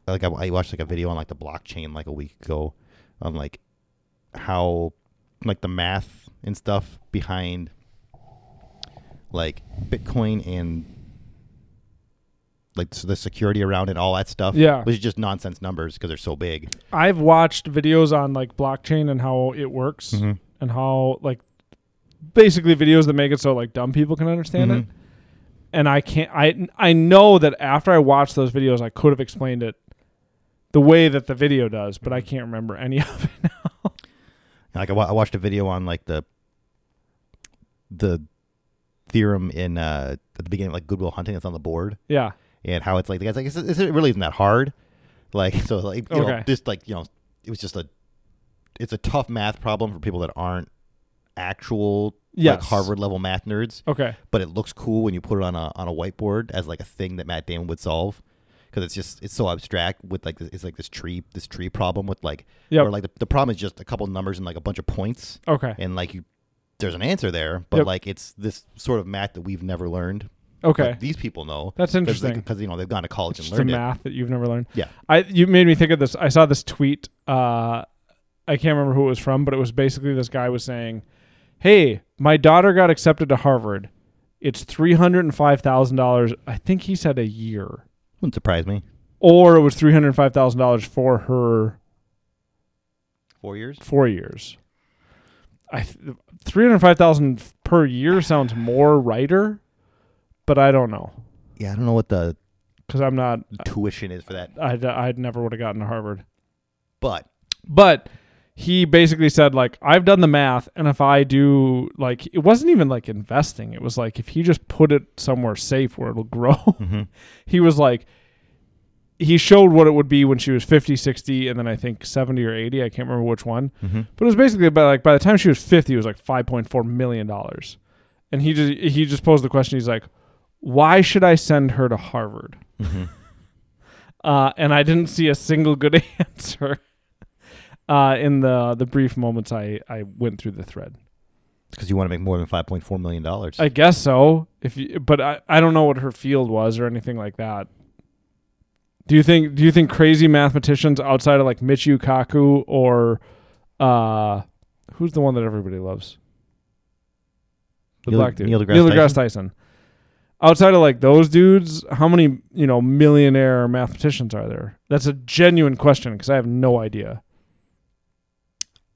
like I, I watched like a video on like the blockchain like a week ago on like. How like the math and stuff behind like Bitcoin and like the security around it, all that stuff. Yeah. Which is just nonsense numbers because they're so big. I've watched videos on like blockchain and how it works mm-hmm. and how like basically videos that make it so like dumb people can understand mm-hmm. it. And I can't, I, I know that after I watched those videos, I could have explained it the way that the video does, but I can't remember any of it now. Like I, w- I watched a video on like the the theorem in uh, at the beginning, like Goodwill Hunting, that's on the board. Yeah, and how it's like the guy's like, is it, is it really isn't that hard? Like so, like you okay. know, just like you know, it was just a it's a tough math problem for people that aren't actual yes. like Harvard level math nerds. Okay, but it looks cool when you put it on a on a whiteboard as like a thing that Matt Damon would solve. Because it's just it's so abstract with like it's like this tree this tree problem with like yep. or like the, the problem is just a couple of numbers and like a bunch of points okay and like you there's an answer there but yep. like it's this sort of math that we've never learned okay like these people know that's interesting because you know they've gone to college it's and learned just a math it. That you've never learned yeah I you made me think of this I saw this tweet uh I can't remember who it was from but it was basically this guy was saying hey my daughter got accepted to Harvard it's three hundred and five thousand dollars I think he said a year. Wouldn't surprise me. Or it was three hundred five thousand dollars for her. Four years. Four years. I th- three hundred five thousand per year sounds more righter, but I don't know. Yeah, I don't know what the because I'm not tuition is for that. I I never would have gotten to Harvard, but but he basically said like I've done the math, and if I do like it wasn't even like investing. It was like if he just put it somewhere safe where it'll grow. Mm-hmm. He was like, he showed what it would be when she was fifty, sixty, and then I think seventy or eighty. I can't remember which one. Mm-hmm. But it was basically about like by the time she was fifty, it was like five point four million dollars. And he just, he just posed the question. He's like, why should I send her to Harvard? Mm-hmm. uh, and I didn't see a single good answer uh, in the, the brief moments I, I went through the thread. Because you want to make more than five point four million dollars. I guess so. If you, but I, I don't know what her field was or anything like that. Do you think do you think crazy mathematicians outside of like Michio Kaku or uh, who's the one that everybody loves? The Neil, black dude. Neil deGrasse, Neil deGrasse Tyson? Tyson. Outside of like those dudes, how many, you know, millionaire mathematicians are there? That's a genuine question because I have no idea.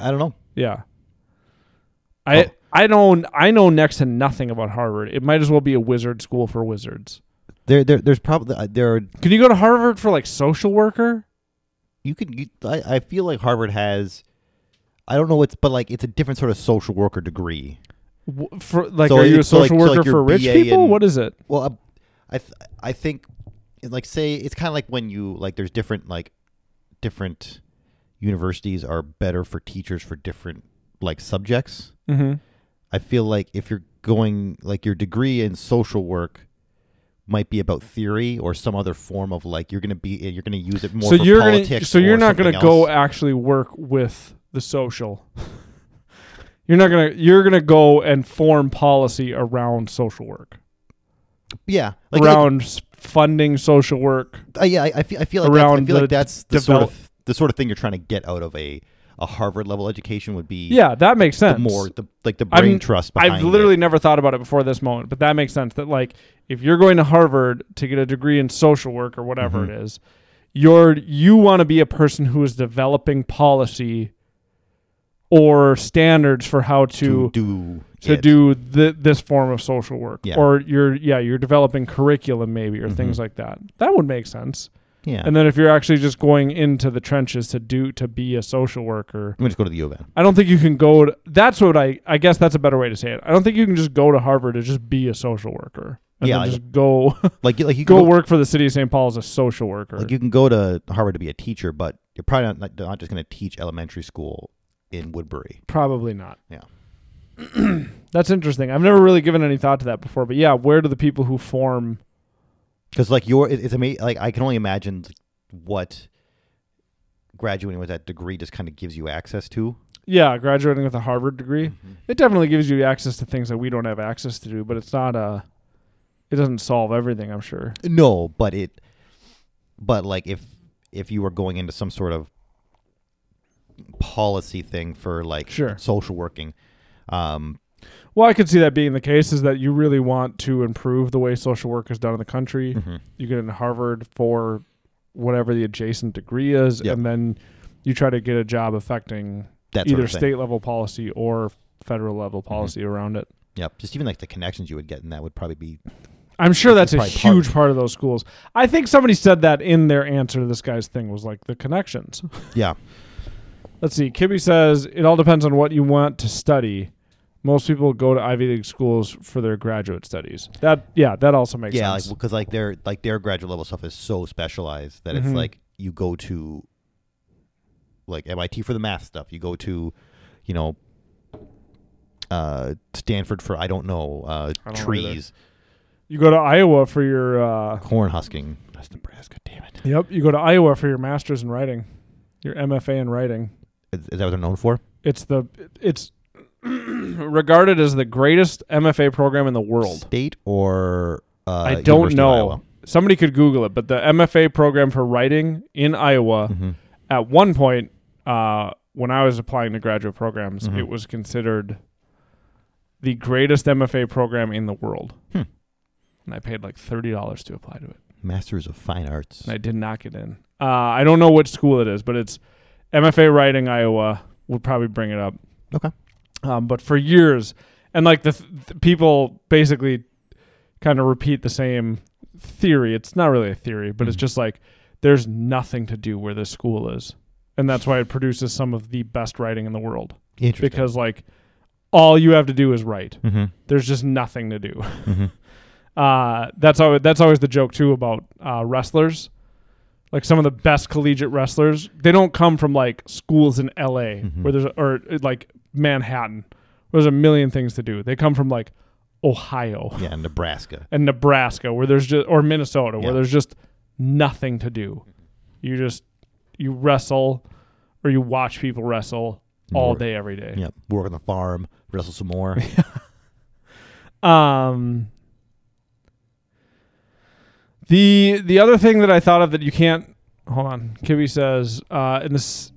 I don't know. Yeah. I oh. I don't I know next to nothing about Harvard. It might as well be a wizard school for wizards. There, there, there's probably uh, there. Are, Can you go to Harvard for like social worker? You can. You, I, I feel like Harvard has. I don't know what's, but like it's a different sort of social worker degree. For, like, so are you a social like, worker so like for rich B A people? And, what is it? Well, I, th- I think, like, say it's kind of like when you like, there's different like, different universities are better for teachers for different like subjects. Mm-hmm. I feel like if you're going like your degree in social work might be about theory or some other form of like you're going to be you're going to use it more. So for you're politics gonna, so you're not going to go actually work with the social. You're not gonna. You're gonna go and form policy around social work. Yeah, like, around like, funding social work. Uh, yeah, I, I feel. I feel like around that's, I feel the like that's the sort of the sort of thing you're trying to get out of a, a Harvard level education would be. Yeah, that makes sense. The more the like the brain I'm, trust. Behind I've literally it. never thought about it before this moment, but that makes sense. That like if you're going to Harvard to get a degree in social work or whatever mm-hmm. it is, you're you want to be a person who is developing policy. Or standards for how to, to do to it. do th- this form of social work, yeah. or you're yeah you're developing curriculum maybe or mm-hmm. things like that. That would make sense. Yeah. And then if you're actually just going into the trenches to do to be a social worker, we just go to the U of M. I don't think you can go. To, that's what I I guess that's a better way to say it. I don't think you can just go to Harvard to just be a social worker. And yeah, then like, just go like like you go, go work for the city of Saint Paul as a social worker. Like you can go to Harvard to be a teacher, but you're probably not not, not just going to teach elementary school. In Woodbury. Probably not. Yeah. That's interesting. I've never really given any thought to that before, but yeah, where do the people who form... Because like your, it's amazing, like I can only imagine what graduating with that degree just kind of gives you access to. Yeah, graduating with a Harvard degree. Mm-hmm. It definitely gives you access to things that we don't have access to, but it's not a... It doesn't solve everything, I'm sure. No, but it... But like if if you were going into some sort of policy thing for like sure. social working. Um, well, I could see that being the case is that you really want to improve the way social work is done in the country. Mm-hmm. You get into Harvard for whatever the adjacent degree is, yep. and then you try to get a job affecting that either state level policy or federal level policy mm-hmm. around it. Yep. Just even like the connections you would get in that would probably be... I'm sure that's, that's a huge part. part of those schools. I think somebody said that in their answer to this guy's thing was like the connections. Yeah. Let's see. Kibbe says, it all depends on what you want to study. Most people go to Ivy League schools for their graduate studies. That Yeah, that also makes yeah, sense. Yeah, like, because like their like their graduate level stuff is so specialized that mm-hmm. it's like you go to like M I T for the math stuff. You go to, you know, uh, Stanford for, I don't know, uh, I don't trees. Know you go to Iowa for your... Uh, corn husking. That's Nebraska, damn it. Yep, you go to Iowa for your master's in writing, your M F A in writing. Is that what they're known for? It's the it's regarded as the greatest M F A program in the world. State or uh, I don't University know. Somebody could Google it, but the M F A program for writing in Iowa, mm-hmm. at one point uh, when I was applying to graduate programs, mm-hmm. it was considered the greatest M F A program in the world, hmm. and I paid like thirty dollars to apply to it. Masters of Fine Arts. And I did not get in. Uh, I don't know which school it is, but it's. M F A writing Iowa would probably bring it up. Okay. Um, but for years, and like the, th- the people basically kind of repeat the same theory. It's not really a theory, but mm-hmm. it's just like there's nothing to do where this school is. And that's why it produces some of the best writing in the world. Interesting. Because like all you have to do is write. Mm-hmm. There's just nothing to do. Mm-hmm. uh, that's, always, that's always the joke too about uh, wrestlers. Like some of the best collegiate wrestlers, they don't come from like schools in L A mm-hmm. where there's a, or like Manhattan, where there's a million things to do. They come from like Ohio, yeah, and Nebraska, and Nebraska, where there's just or Minnesota, yeah. where there's just nothing to do. You just you wrestle, or you watch people wrestle all work. Day every day. Yep, work on the farm, wrestle some more. um. The the other thing that I thought of that you can't... Hold on. Kibbe says, uh, in this,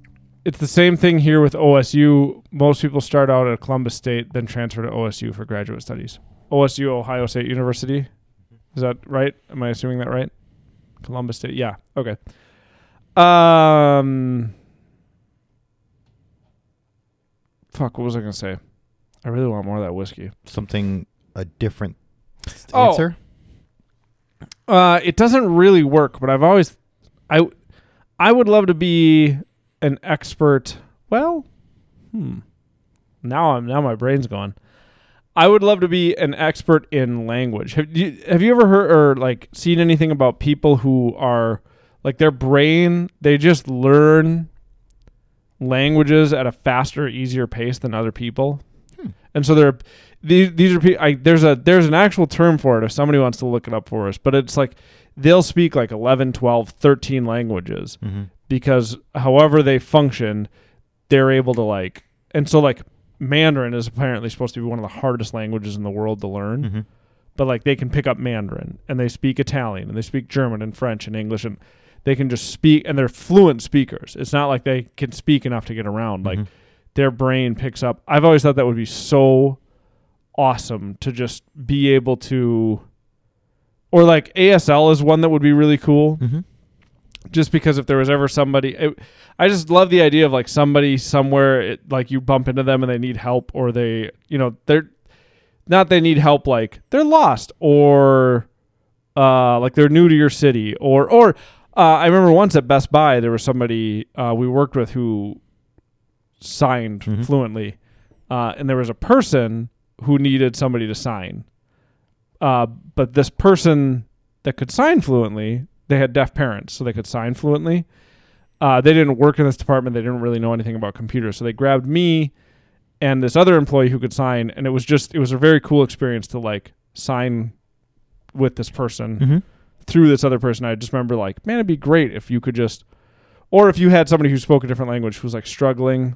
it's the same thing here with O S U. Most people start out at Columbus State, then transfer to O S U for graduate studies. O S U, Ohio State University. Is that right? Am I assuming that right? Columbus State. Yeah. Okay. Um. Fuck, what was I going to say? I really want more of that whiskey. Something, a different answer? Oh. Uh, it doesn't really work, but I've always, I, I would love to be an expert. Well, hmm. Now I'm now my brain's gone. I would love to be an expert in language. Have you, have you ever heard or like seen anything about people who are like their brain, they just learn languages at a faster, easier pace than other people? Hmm. And so they're, these, these are, I, there's a, there's an actual term for it if somebody wants to look it up for us, but it's like, they'll speak like eleven, twelve, thirteen languages mm-hmm. because however they function, they're able to like, and so like, Mandarin is apparently supposed to be one of the hardest languages in the world to learn. Mm-hmm. But like they can pick up Mandarin and they speak Italian and they speak German and French and English and they can just speak and they're fluent speakers. It's not like they can speak enough to get around. Mm-hmm. Like their brain picks up. I've always thought that would be so awesome to just be able to, or like A S L is one that would be really cool. Mm-hmm. Just because if there was ever somebody, it, I just love the idea of like somebody somewhere, it, like you bump into them and they need help or they, you know, they're not, they need help, like they're lost or uh, like they're new to your city or, or uh, I remember once at Best Buy, there was somebody uh, we worked with who signed mm-hmm. fluently uh, and there was a person who needed somebody to sign. Uh, but this person that could sign fluently, they had deaf parents, so they could sign fluently. Uh, they didn't work in this department. They didn't really know anything about computers. So they grabbed me and this other employee who could sign. And it was just, it was a very cool experience to like sign with this person mm-hmm. through this other person. I just remember like, man, it'd be great if you could just, or if you had somebody who spoke a different language who was like struggling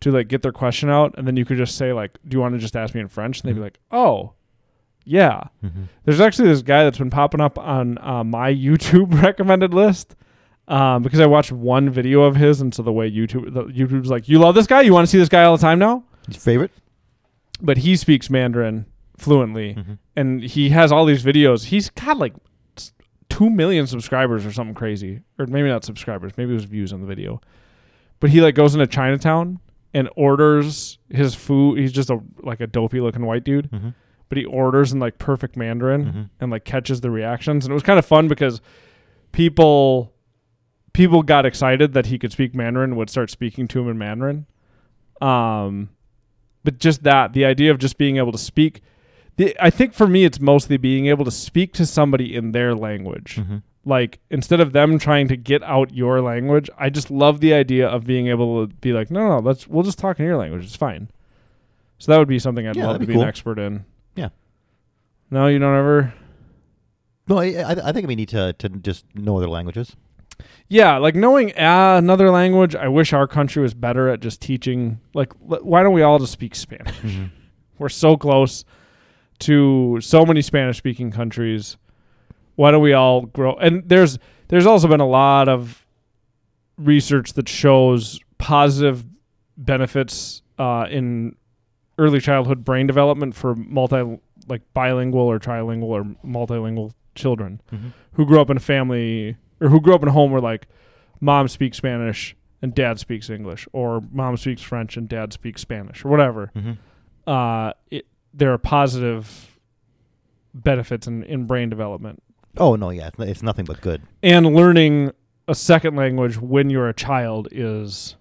to like get their question out. And then you could just say like, do you want to just ask me in French? And they'd be like, oh, yeah. Mm-hmm. There's actually this guy that's been popping up on uh, my YouTube recommended list um, because I watched one video of his. And so the way YouTube, the, YouTube's like, you love this guy? You want to see this guy all the time now? It's your favorite? But he speaks Mandarin fluently mm-hmm. and he has all these videos. He's got like two million subscribers or something crazy, or maybe not subscribers. Maybe it was views on the video, but he like goes into Chinatown and orders his food. He's just a, like a dopey looking white dude. Mm-hmm. But he orders in like perfect Mandarin mm-hmm. and like catches the reactions. And it was kind of fun because people people got excited that he could speak Mandarin and would start speaking to him in Mandarin. Um, but just that, the idea of just being able to speak. The, I think for me, it's mostly being able to speak to somebody in their language. Mm-hmm. Like instead of them trying to get out your language, I just love the idea of being able to be like, no, no, let's we'll just talk in your language. It's fine. So that would be something I'd yeah, love to be cool. an expert in. Yeah. No, you don't ever. No, I I think we need to to just know other languages. Yeah, like knowing uh, another language. I wish our country was better at just teaching. Like, l- why don't we all just speak Spanish? Mm-hmm. We're so close to so many Spanish-speaking countries. Why don't we all grow? And there's there's also been a lot of research that shows positive benefits uh, in. early childhood brain development for multi like bilingual or trilingual or multilingual children mm-hmm. who grew up in a family or who grew up in a home where like mom speaks Spanish and dad speaks English or mom speaks French and dad speaks Spanish or whatever. Mm-hmm. Uh, it, there are positive benefits in, in brain development. Oh no. Yeah. It's nothing but good. And learning a second language when you're a child is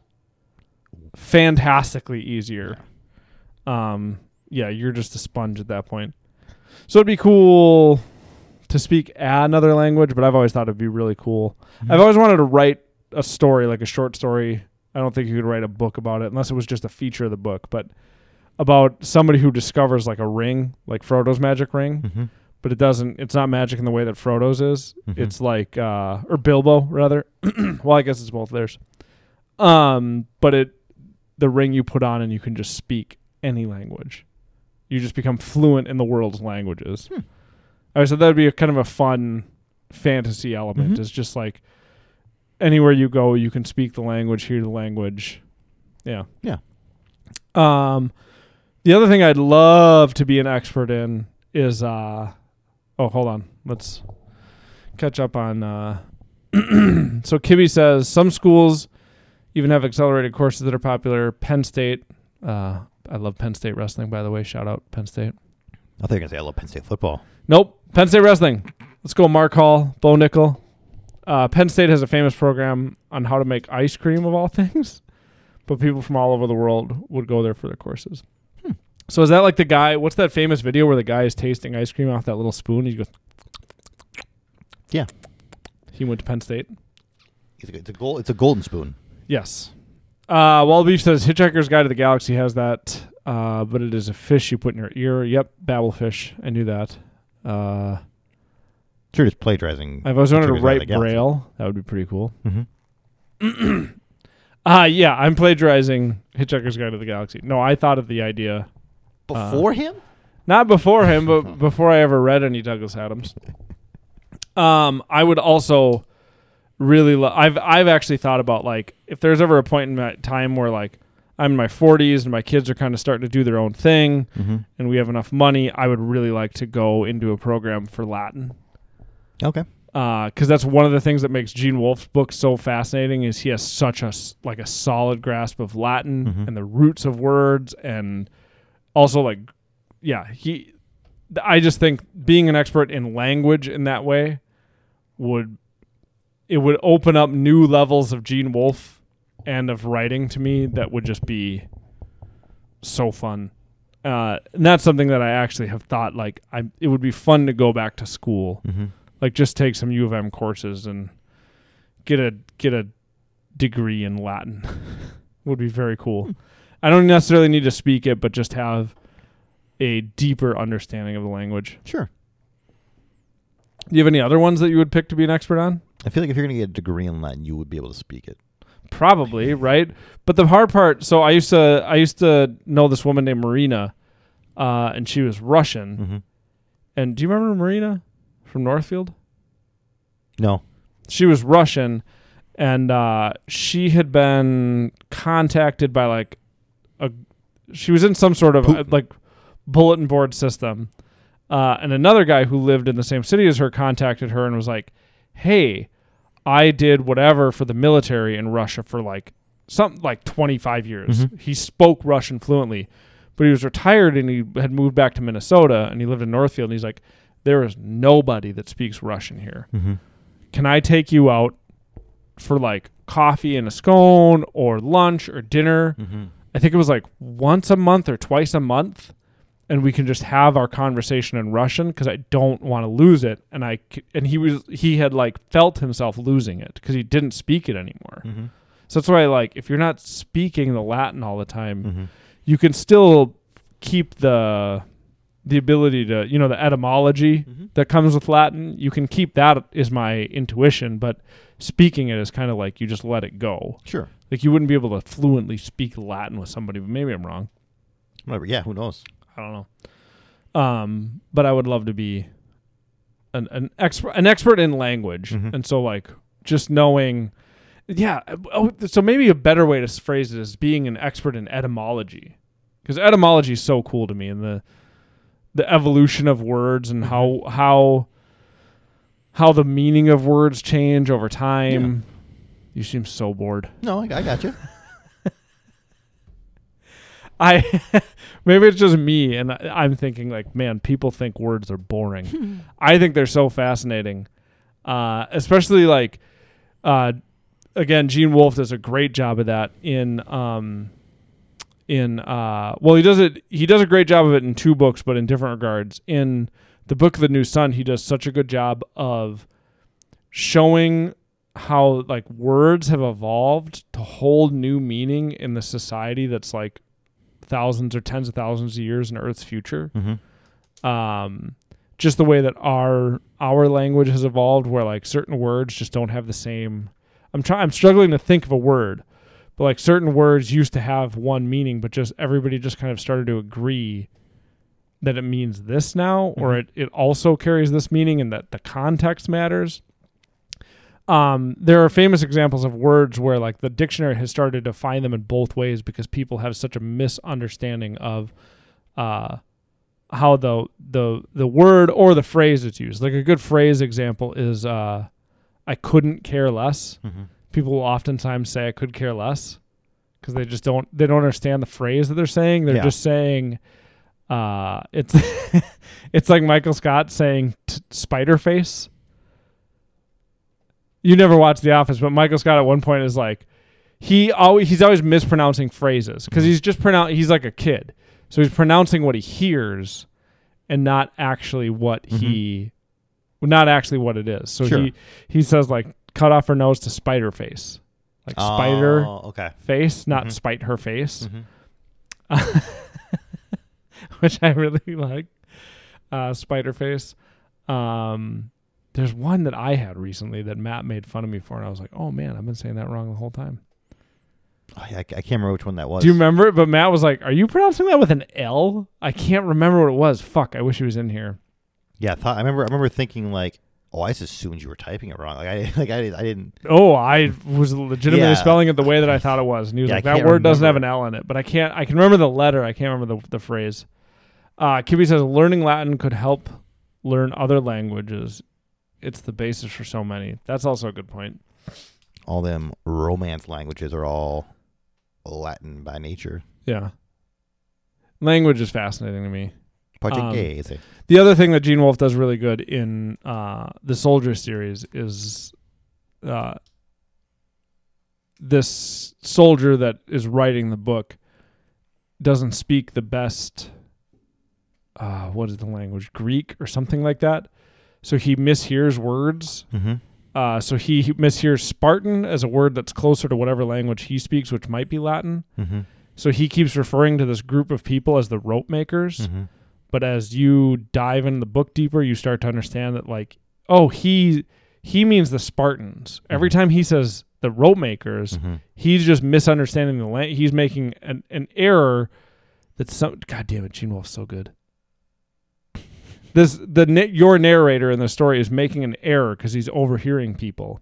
fantastically easier. Yeah. Um, yeah, you're just a sponge at that point. So it'd be cool to speak another language, but I've always thought it'd be really cool. Mm-hmm. I've always wanted to write a story, like a short story. I don't think you could write a book about it unless it was just a feature of the book, but about somebody who discovers like a ring, like Frodo's magic ring, mm-hmm. but it doesn't, it's not magic in the way that Frodo's is. Mm-hmm. It's like, uh, or Bilbo rather. Well, I guess it's both theirs. Um, but it, the ring you put on and you can just speak any language. You just become fluent in the world's languages. Hmm. All right, so that would be a kind of a fun fantasy element. Mm-hmm. It's just like anywhere you go, you can speak the language, hear the language. Yeah. Yeah. Um, the other thing I'd love to be an expert in is, uh, oh, hold on. Let's catch up on, uh, so Kibbe says some schools even have accelerated courses that are popular. Penn State, uh, I love Penn State wrestling, by the way. Shout out Penn State. I thought you were going to say I love Penn State football. Nope. Penn State wrestling. Let's go Mark Hall, Bo Nickel. Uh, Penn State has a famous program on how to make ice cream, of all things. But people from all over the world would go there for their courses. Hmm. So is that like the guy, what's that famous video where the guy is tasting ice cream off that little spoon? He goes... Yeah. He went to Penn State. It's a, gold, it's a golden spoon. Yes. Uh, Wall Beef says, Hitchhiker's Guide to the Galaxy has that, uh, but it is a fish you put in your ear. Yep, Babelfish. I knew that. Uh, sure, just plagiarizing. I've always wanted to write Braille. That would be pretty cool. Mm-hmm. uh, yeah, I'm plagiarizing Hitchhiker's Guide to the Galaxy. No, I thought of the idea. Before uh, him? Not before him, but before I ever read any Douglas Adams. Um, I would also really love, I've, I've actually thought about, like, if there's ever a point in my time where, like, I'm in my forties and my kids are kind of starting to do their own thing, mm-hmm. and we have enough money, I would really like to go into a program for Latin. Okay. Uh, 'cause that's one of the things that makes Gene Wolfe's book so fascinating is he has such a, like, a solid grasp of Latin mm-hmm. and the roots of words, and also, like, yeah, he, I just think being an expert in language in that way would, it would open up new levels of Gene Wolfe and of writing to me that would just be so fun. Uh, and that's something that I actually have thought, like, I, it would be fun to go back to school, mm-hmm. like just take some U of M courses and get a, get a degree in Latin would be very cool. I don't necessarily need to speak it, but just have a deeper understanding of the language. Sure. Do you have any other ones that you would pick to be an expert on? I feel like if you're going to get a degree in Latin, you would be able to speak it. Probably, right? But the hard part, so I used to I used to know this woman named Marina, uh, and she was Russian. Mm-hmm. And do you remember Marina from Northfield? No. She was Russian, and uh, she had been contacted by, like, a, she was in some sort of, Putin. like, bulletin board system. Uh, and another guy who lived in the same city as her contacted her and was like, hey, I did whatever for the military in Russia for like something like twenty-five years. Mm-hmm. He spoke Russian fluently, but he was retired and he had moved back to Minnesota and he lived in Northfield. And he's like, there is nobody that speaks Russian here. Mm-hmm. Can I take you out for like coffee and a scone or lunch or dinner? Mm-hmm. I think it was like once a month or twice a month. And we can just have our conversation in Russian because I don't want to lose it. And I and he was he had like felt himself losing it because he didn't speak it anymore. Mm-hmm. So that's why, like, if you're not speaking the Latin all the time, mm-hmm. you can still keep the the ability to, you know, the etymology mm-hmm. that comes with Latin. You can keep that is my intuition, but speaking it is kind of like you just let it go. Sure, like you wouldn't be able to fluently speak Latin with somebody. But maybe I'm wrong. Whatever. Yeah, who knows. I don't know. Um, but I would love to be an, an expert, an expert in language. Mm-hmm. And so like just knowing, yeah. Oh, so maybe a better way to phrase it is being an expert in etymology, because etymology is so cool to me and the, the evolution of words and how, how, how the meaning of words change over time. Yeah. You seem so bored. No, I, I got you. I maybe it's just me, and I, I'm thinking like, man, people think words are boring. I think they're so fascinating, uh, especially like, uh, again, Gene Wolfe does a great job of that in, um, in uh, well, he does it. He does a great job of it in two books, but in different regards. In the book The New Sun, he does such a good job of showing how like words have evolved to hold new meaning in the society that's like. Thousands or tens of thousands of years in Earth's future. Mm-hmm. Um, just the way that our our language has evolved, where like certain words just don't have the same. I'm trying. I'm struggling to think of a word, but like certain words used to have one meaning, but just everybody just kind of started to agree that it means this now, mm-hmm. or it it also carries this meaning, and that the context matters. Um, there are famous examples of words where like the dictionary has started to find them in both ways because people have such a misunderstanding of uh, how the the the word or the phrase is used. Like a good phrase example is uh, I couldn't care less. Mm-hmm. People will oftentimes say I could care less because they just don't they don't understand the phrase that they're saying. They're yeah. just saying uh, it's it's like Michael Scott saying t- spider face. You never watched The Office, but Michael Scott at one point is like, he always he's always mispronouncing phrases because he's just pronoun- he's like a kid. So he's pronouncing what he hears and not actually what mm-hmm. he, not actually what it is. So sure. he, he says like, cut off her nose to spider face, like oh, spider okay. face, not mm-hmm. spite her face, mm-hmm. which I really like. Uh, spider face. Um, there's one that I had recently that Matt made fun of me for, and I was like, oh man, I've been saying that wrong the whole time. Oh, yeah, I, I can't remember which one that was. Do you remember it? But Matt was like, are you pronouncing that with an L? I can't remember what it was. Fuck, I wish he was in here. Yeah, I, thought, I remember I remember thinking like, oh, I just assumed you were typing it wrong. Like I like I, I didn't. Oh, I was legitimately yeah. spelling it the way that I thought it was. And he was yeah, like, that word remember. doesn't have an L in it. But I can't. I can remember the letter. I can't remember the, the phrase. Uh, Kibbe says, learning Latin could help learn other languages. It's the basis for so many. That's also a good point. All them Romance languages are all Latin by nature. Yeah. Language is fascinating to me. Um, the other thing that Gene Wolfe does really good in uh, the Soldier series is uh, this soldier that is writing the book doesn't speak the best, uh, what is the language, Greek or something like that. So he mishears words. Mm-hmm. Uh, so he, he mishears Spartan as a word that's closer to whatever language he speaks, which might be Latin. Mm-hmm. So he keeps referring to this group of people as the rope makers. Mm-hmm. But as you dive into the book deeper, you start to understand that, like, oh, he he means the Spartans. Mm-hmm. Every time he says the rope makers, mm-hmm. he's just misunderstanding the language. He's making an, an error that's some. God damn it, Gene Wolfe's so good. This the your narrator in the story is making an error because he's overhearing people,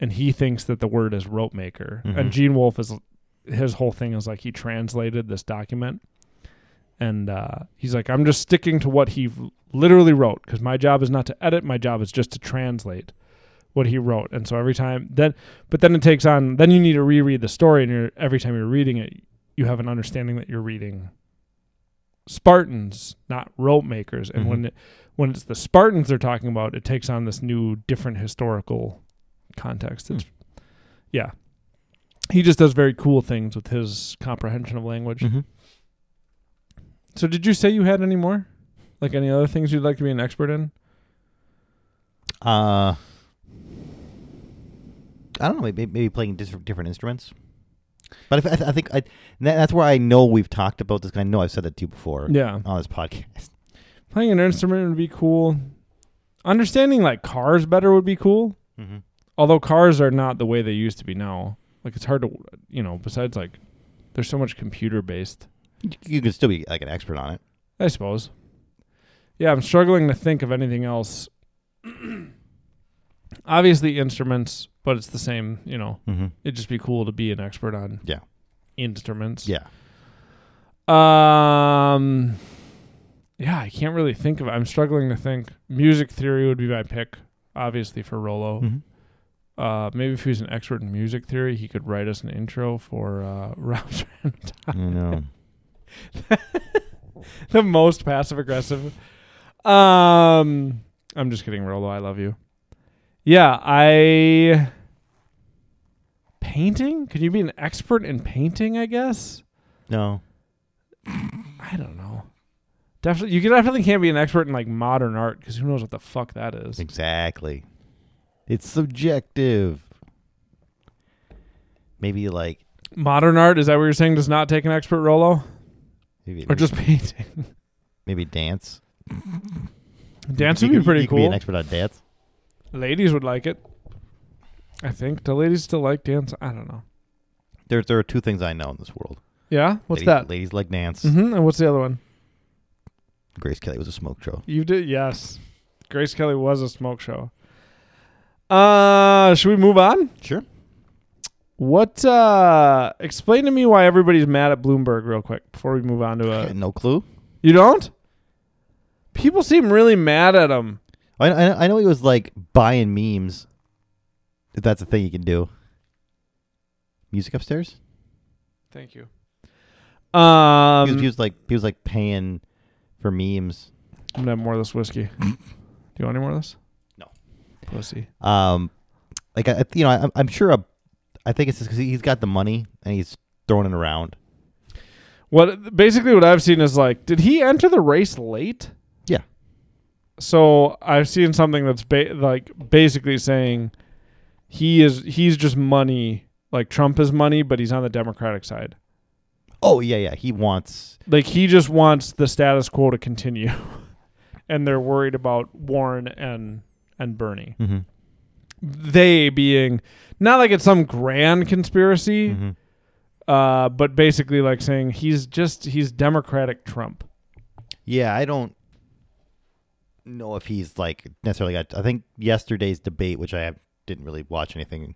and he thinks that the word is rope maker. Mm-hmm. And Gene Wolfe is his whole thing is like he translated this document. And uh, he's like, I'm just sticking to what he literally wrote because my job is not to edit. My job is just to translate what he wrote. And so every time then, but then it takes on, then you need to reread the story. And you're, every time you're reading it, you have an understanding that you're reading Spartans, not rope makers. And mm-hmm. when, it, when it's the Spartans they're talking about, it takes on this new, different historical context. It's, mm-hmm. yeah. He just does very cool things with his comprehension of language. Mm-hmm. So did you say you had any more? Like any other things you'd like to be an expert in? Uh, I don't know. Maybe, maybe playing different instruments. But if, I, th- I think I, that's where I know we've talked about this. I know I've said that to you before yeah. on this podcast. Playing an instrument would be cool. Understanding like cars better would be cool. Mm-hmm. Although cars are not the way they used to be now. Like it's hard to, you know, besides like there's so much computer based. You could still be like an expert on it. I suppose. Yeah, I'm struggling to think of anything else. Obviously instruments, but it's the same, you know. Mm-hmm. It'd just be cool to be an expert on yeah. instruments. Yeah. Um, yeah, I can't really think of it. I'm struggling to think. Music theory would be my pick, obviously, for Rolo. Mm-hmm. Uh, maybe if he was an expert in music theory, he could write us an intro for uh, Rob's Random Topic. I know. The most passive aggressive. Um, I'm just kidding, Rolo. I love you. Yeah, I painting. Could you be an expert in painting? I guess. No. I don't know. Definitely, you definitely can't be an expert in like modern art because who knows what the fuck that is. Exactly. It's subjective. Maybe like modern art. Is that what you're saying? Does not take an expert, Rolo? Maybe, or just painting. Maybe dance. Dance would be pretty you cool. You could be an expert on dance. Ladies would like it. I think. Do ladies still like dance? I don't know. There, there are two things I know in this world. Yeah? What's ladies, that? Ladies like dance. Mm-hmm. And what's the other one? Grace Kelly was a smoke show. You did? Yes. Grace Kelly was a smoke show. Uh, should we move on? Sure. What, uh, explain to me why everybody's mad at Bloomberg real quick before we move on to a... No clue. You don't? People seem really mad at him. I, I, I know he was like buying memes. If that's a thing you can do. Music upstairs? Thank you. Um, he was, he was like, he was like paying for memes. I'm going to have more of this whiskey. Do you want any more of this? No. Pussy. Um, like, I, you know, I, I'm sure a I think it's because he's got the money and he's throwing it around. What basically what I've seen is like, did he enter the race late? Yeah. So I've seen something that's ba- like basically saying he is he's just money, like Trump is money, but he's on the Democratic side. Oh yeah, yeah. He wants like he just wants the status quo to continue, and they're worried about Warren and and Bernie. Mm-hmm. They being not like it's some grand conspiracy, mm-hmm. uh, but basically like saying he's just he's Democratic Trump. Yeah, I don't know if he's like necessarily got. I think yesterday's debate, which I didn't really watch anything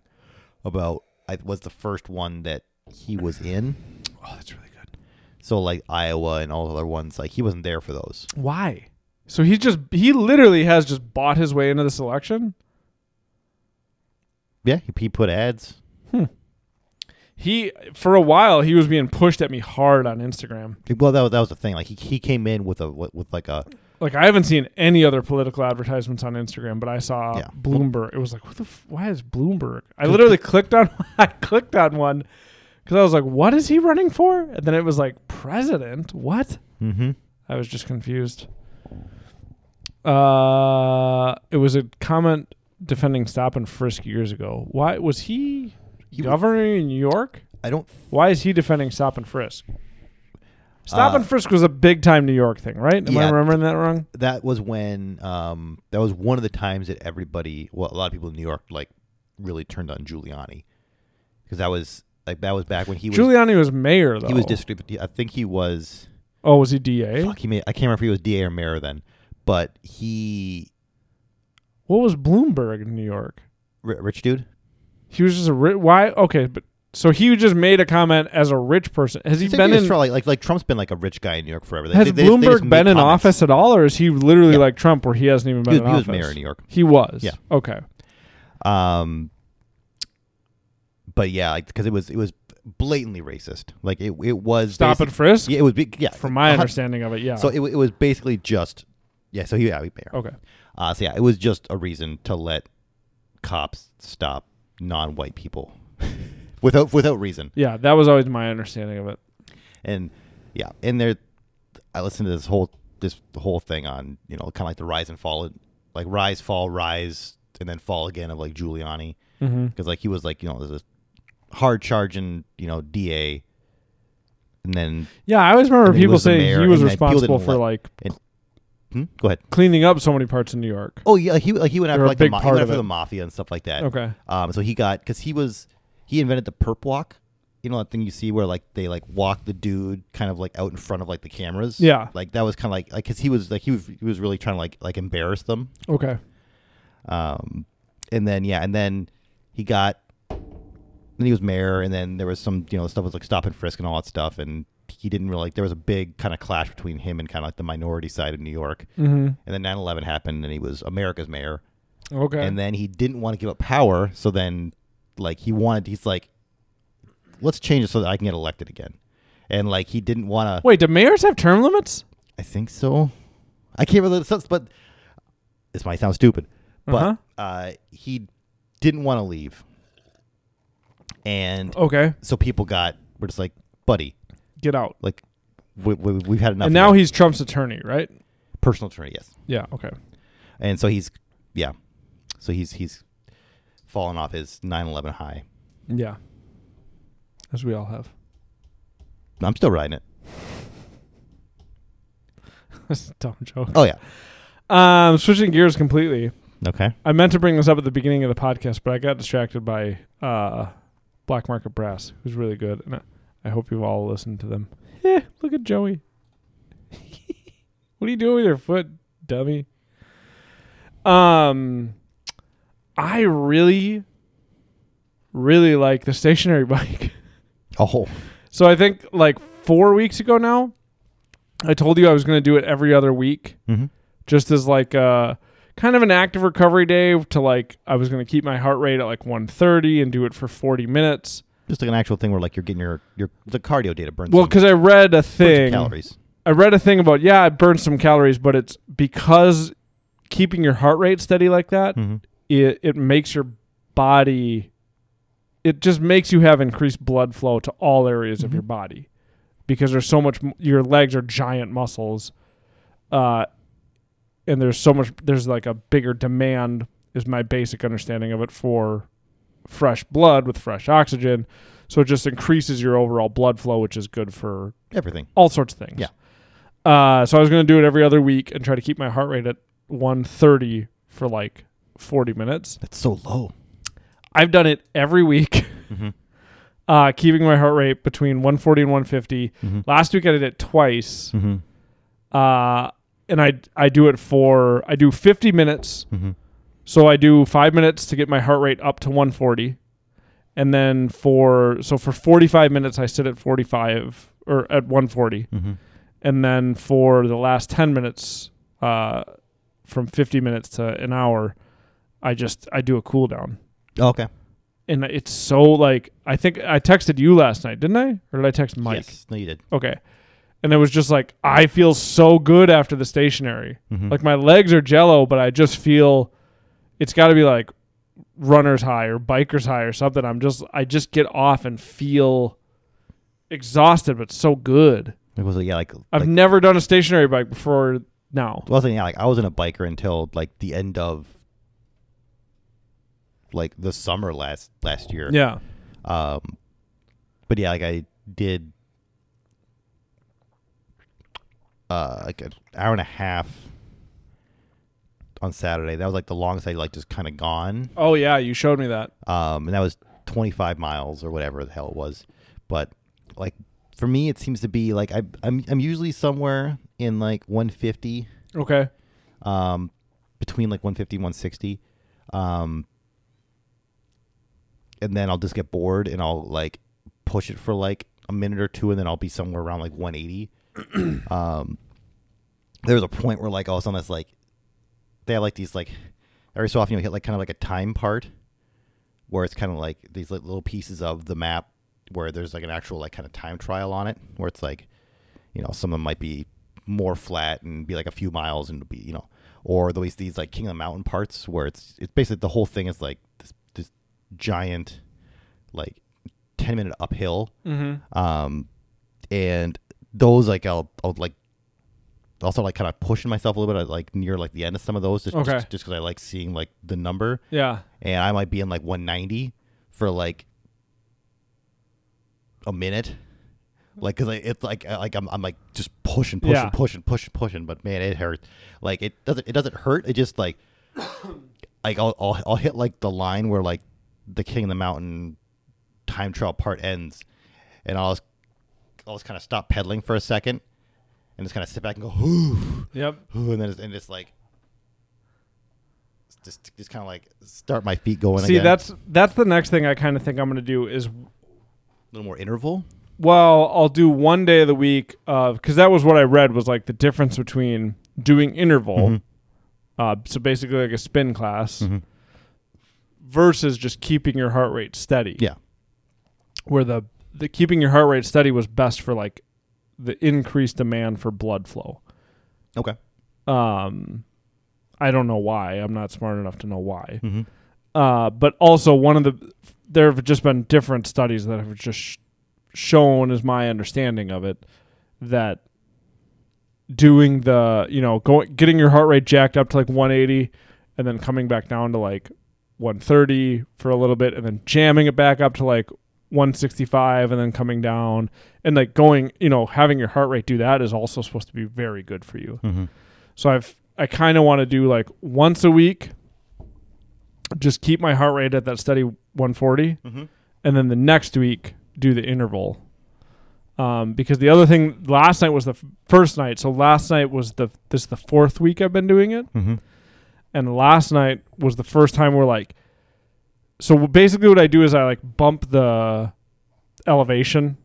about, I was the first one that he was in. Oh, that's really good. So like Iowa and all the other ones, like he wasn't there for those. Why? So he's just he literally has just bought his way into this election. Yeah, he, he put ads. Hmm. He for a while he was being pushed at me hard on Instagram. Well, that was that was the thing. Like he he came in with a with, with like a like I haven't seen any other political advertisements on Instagram, but I saw yeah. Bloomberg. It was like, what the f- why is Bloomberg? I literally clicked on I clicked on one. Because I was like, what is he running for? And then it was like, president? What? Mm-hmm. I was just confused. Uh, it was a comment defending stop and frisk years ago. Why was he, he governor was, in New York? I don't. Th- Why is he defending stop and frisk? Stop uh, and frisk was a big time New York thing, right? Am yeah, I remembering that wrong? That was when. Um, that was one of the times that everybody, well, a lot of people in New York, like, really turned on Giuliani, because that was. Like that was back when he was... Giuliani was mayor, though. He was district... I think he was... Oh, was he D A? Fuck, he made, I can't remember if he was D A or mayor then. But he... What was Bloomberg in New York? R- rich dude? He was just a rich... Why? Okay, but... So he just made a comment as a rich person. Has he been in... Like, like, like Trump's been like a rich guy in New York forever. They, has they, Bloomberg they just, they been in comments. Office at all, or is he literally yeah. like Trump where he hasn't even been he was, in he office? He was mayor in New York. He was? Yeah. Okay. Um... But yeah, like because it was it was blatantly racist. Like it it was stop and frisk. Yeah, it was yeah. From my understanding of it, yeah. So it it was basically just yeah. So he yeah he mayor. Okay. Uh, so yeah, it was just a reason to let cops stop non-white people without without reason. Yeah, that was always my understanding of it. And yeah, and there, I listened to this whole this whole thing on you know kind of like the rise and fall, like rise fall rise and then fall again of like Giuliani because mm-hmm. like he was like you know there's this. Hard charging, you know, D A, and then yeah, I always remember people saying he was responsible for like. And, hmm? Go ahead. Cleaning up so many parts in New York. Oh yeah, like he like he went after like the, mo- he went after the mafia and stuff like that. Okay. Um, so he got because he was he invented the perp walk, you know that thing you see where like they like walk the dude kind of like out in front of like the cameras. Yeah. Like that was kind of like like because he was like he was he was really trying to like like embarrass them. Okay. Um, and then yeah, and then he got. Then he was mayor, and then there was some, you know, stuff was like stop and frisk and all that stuff, and he didn't really like. There was a big kind of clash between him and kind of like the minority side of New York. Mm-hmm. And then nine eleven happened, and he was America's mayor. Okay. And then he didn't want to give up power, so then, like, he wanted. He's like, let's change it so that I can get elected again. And like, he didn't want to. Wait, do mayors have term limits? I think so. I can't really, but this might sound stupid, uh-huh. but uh, he didn't want to leave. And okay. so people got, we're just like, buddy. Get out. Like, we, we, we've had enough. And now he's Trump's attorney, right? Personal attorney, yes. Yeah, okay. And so he's, yeah. So he's he's fallen off his nine eleven high. Yeah. As we all have. I'm still riding it. That's a dumb joke. Oh, yeah. Um, switching gears completely. Okay. I meant to bring this up at the beginning of the podcast, but I got distracted by... Uh, Black Market Brass, who's really good, and I, I hope you've all listened to them. Eh, look at Joey. What are you doing with your foot, dummy? Um, I really, really like the stationary bike. Oh. So I think like four weeks ago now, I told you I was going to do it every other week, mm-hmm. just as like a... kind of an active recovery day to like, I was going to keep my heart rate at like one thirty and do it for forty minutes. Just like an actual thing where like you're getting your, your the cardio data burns. Well, because I read a thing. Calories. I read a thing about, yeah, I burned some calories, but it's because keeping your heart rate steady like that, mm-hmm. it, it makes your body, it just makes you have increased blood flow to all areas mm-hmm. of your body. because there's so much, your legs are giant muscles. Uh, and there's so much, there's like a bigger demand is my basic understanding of it for fresh blood with fresh oxygen. So it just increases your overall blood flow, which is good for everything, all sorts of things. Yeah. Uh, so I was going to do it every other week and try to keep my heart rate at one thirty for like forty minutes. That's so low. I've done it every week, mm-hmm. uh, keeping my heart rate between one forty and one fifty. Mm-hmm. Last week I did it twice. Mm-hmm. Uh, and I, I do it for, I do fifty minutes. Mm-hmm. So I do five minutes to get my heart rate up to one forty. And then for, so for forty-five minutes, I sit at forty-five or at one forty. Mm-hmm. And then for the last ten minutes, uh, from fifty minutes to an hour, I just, I do a cool down. Okay. And it's so like, I think I texted you last night, didn't I? Or did I text Mike? Yes, no, you did. Okay. And it was just like, I feel so good after the stationary. Mm-hmm. Like my legs are jello, but I just feel it's got to be like runner's high or biker's high or something. I'm just, I just get off and feel exhausted, but so good. It was like, yeah, like I've like, never done a stationary bike before now. Well, yeah, like I wasn't a biker until like the end of like the summer last last year. Yeah. Um, but yeah, like I did uh, like an hour and a half on Saturday. That was like the longest I like just kind of gone. Oh yeah, you showed me that. Um, and that was twenty-five miles or whatever the hell it was. But like. For me, it seems to be like I, I'm. I'm usually somewhere in like one fifty. Okay. Um, between like one fifty and one sixty, um, and then I'll just get bored and I'll like push it for like a minute or two, and then I'll be somewhere around like one eighty. um, there was a point where like all of a sudden it's like they have like these like every so often you hit like kind of like a time part where it's kind of like these like little pieces of the map. Where there's like an actual like kind of time trial on it where it's like, you know, some of them might be more flat and be like a few miles and be, you know, or there's these like King of the Mountain parts where it's, it's basically the whole thing is like this, this giant, like ten minute uphill. Mm-hmm. Um, and those like, I'll, I'll like also like kind of pushing myself a little bit like near like the end of some of those just, okay. just, just cause I like seeing like the number. Yeah. And I might be in like one ninety for like, a minute, like because it's like like I'm I'm like just pushing pushing yeah. pushing pushing pushing, but man, it hurts. Like it doesn't it doesn't hurt. It just like like I'll, I'll I'll hit like the line where like the King of the Mountain time trial part ends, and I'll just, I'll just kind of stop pedaling for a second, and just kind of sit back and go, ooh, yep, ooh, and then it's, and just like just just kind of like start my feet going. See, again. that's that's the next thing I kind of think I'm gonna do is. A little more interval? Well, I'll do one day of the week of, because that was what I read was like the difference between doing interval, mm-hmm. uh, so basically like a spin class, mm-hmm. versus just keeping your heart rate steady. Yeah. Where the, the keeping your heart rate steady was best for like the increased demand for blood flow. Okay. Um, I don't know why. I'm not smart enough to know why. Mm-hmm. Uh, but also one of the... There have just been different studies that have just sh- shown, is my understanding of it, that doing the, you know, going getting your heart rate jacked up to like one eighty and then coming back down to like one thirty for a little bit and then jamming it back up to like one sixty-five and then coming down and like going, you know, having your heart rate do that is also supposed to be very good for you. Mm-hmm. So I've I kind of want to do like once a week, just keep my heart rate at that steady one forty, mm-hmm. and then the next week do the interval. Um, because the other thing last night was the f- first night. So last night was the this is the fourth week I've been doing it, mm-hmm. and last night was the first time we're like. So basically, what I do is I like bump the elevation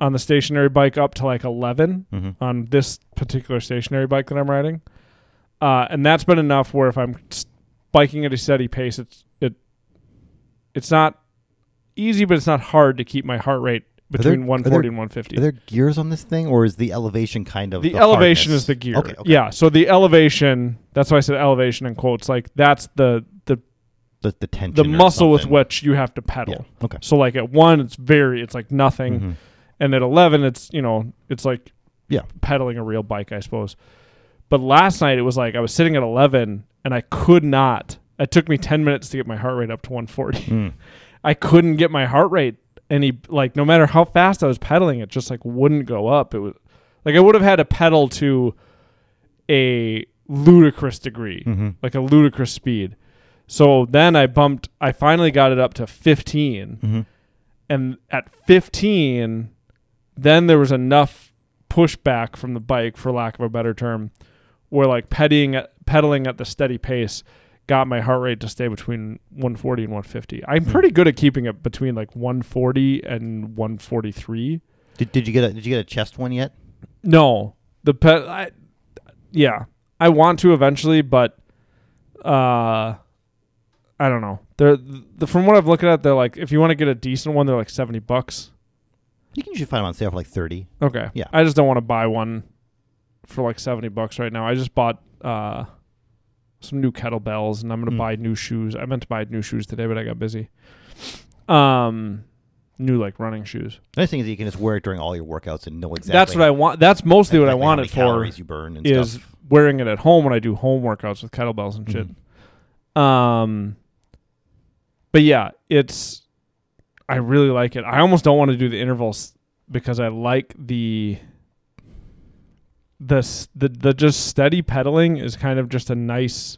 on the stationary bike up to like eleven mm-hmm. on this particular stationary bike that I'm riding, uh, and that's been enough where if I'm biking at a steady pace, it's it. It's not easy, but it's not hard to keep my heart rate between there, one forty there, and one fifty. Are there gears on this thing, or is the elevation kind of the, the elevation hardness? Is the gear? Okay, okay. Yeah. So the elevation. That's why I said elevation in quotes. Like that's the the the, the tension, the muscle with which you have to pedal. Yeah. Okay. So like at one, it's very, it's like nothing, mm-hmm. And at eleven, it's, you know, it's like yeah, pedaling a real bike, I suppose. But last night, it was like I was sitting at eleven, and I could not. It took me ten minutes to get my heart rate up to one forty. Mm. I couldn't get my heart rate any, like, no matter how fast I was pedaling, it just, like, wouldn't go up. It was like I would have had to pedal to a ludicrous degree, mm-hmm. like a ludicrous speed. So then I bumped, I finally got it up to fifteen. Mm-hmm. And at fifteen, then there was enough pushback from the bike, for lack of a better term, where like peddling at, pedaling at the steady pace got my heart rate to stay between one forty and one fifty. I'm pretty good at keeping it between like one forty and one forty-three. Did, did you get a Did you get a chest one yet? No, the ped- I, yeah, I want to eventually, but uh, I don't know. They're the, from what I've looked at, they're like, if you want to get a decent one, they're like seventy bucks. You can usually find them on sale for like thirty. Okay. Yeah. I just don't want to buy one for like seventy bucks right now. I just bought uh. some new kettlebells, and I'm going to mm. buy new shoes. I meant to buy new shoes today, but I got busy. Um, new, like, running shoes. The nice thing is you can just wear it during all your workouts and know exactly. That's what I want. That's mostly exactly what I want it for, you burn and is stuff. Wearing it at home when I do home workouts with kettlebells and mm-hmm. shit. Um, but, yeah, it's – I really like it. I almost don't want to do the intervals because I like the – The, the the just steady pedaling is kind of just a nice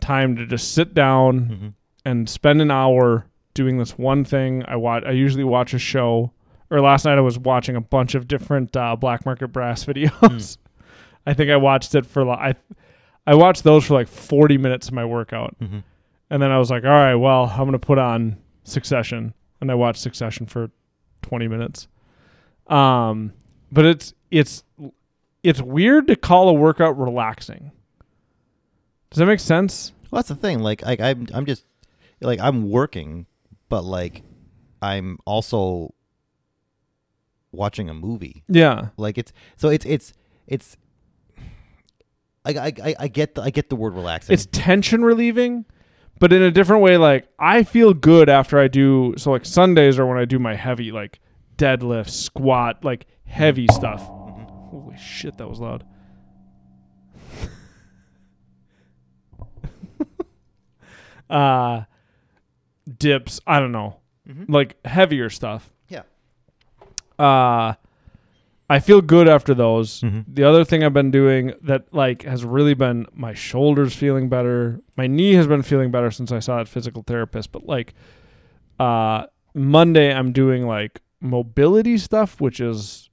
time to just sit down mm-hmm. and spend an hour doing this one thing. I watch. I usually watch a show, or last night I was watching a bunch of different uh, Black Market Brass videos. Mm. I think I watched it for I I watched those for like forty minutes of my workout, mm-hmm. and then I was like, all right, well, I'm gonna put on Succession, and I watched Succession for twenty minutes. Um, but it's. It's it's weird to call a workout relaxing. Does that make sense? Well, that's the thing. Like, I, I'm I'm just like I'm working, but like I'm also watching a movie. Yeah. Like it's so it's it's it's. I I I get the, I get the word relaxing. It's tension relieving, but in a different way. Like I feel good after I do. So like Sundays are when I do my heavy like deadlift, squat, like heavy stuff. Holy shit, that was loud. uh, dips, I don't know. Mm-hmm. Like heavier stuff. Yeah. Uh, I feel good after those. Mm-hmm. The other thing I've been doing that like has really been my shoulders feeling better. My knee has been feeling better since I saw that physical therapist. But like uh, Monday I'm doing like mobility stuff, which is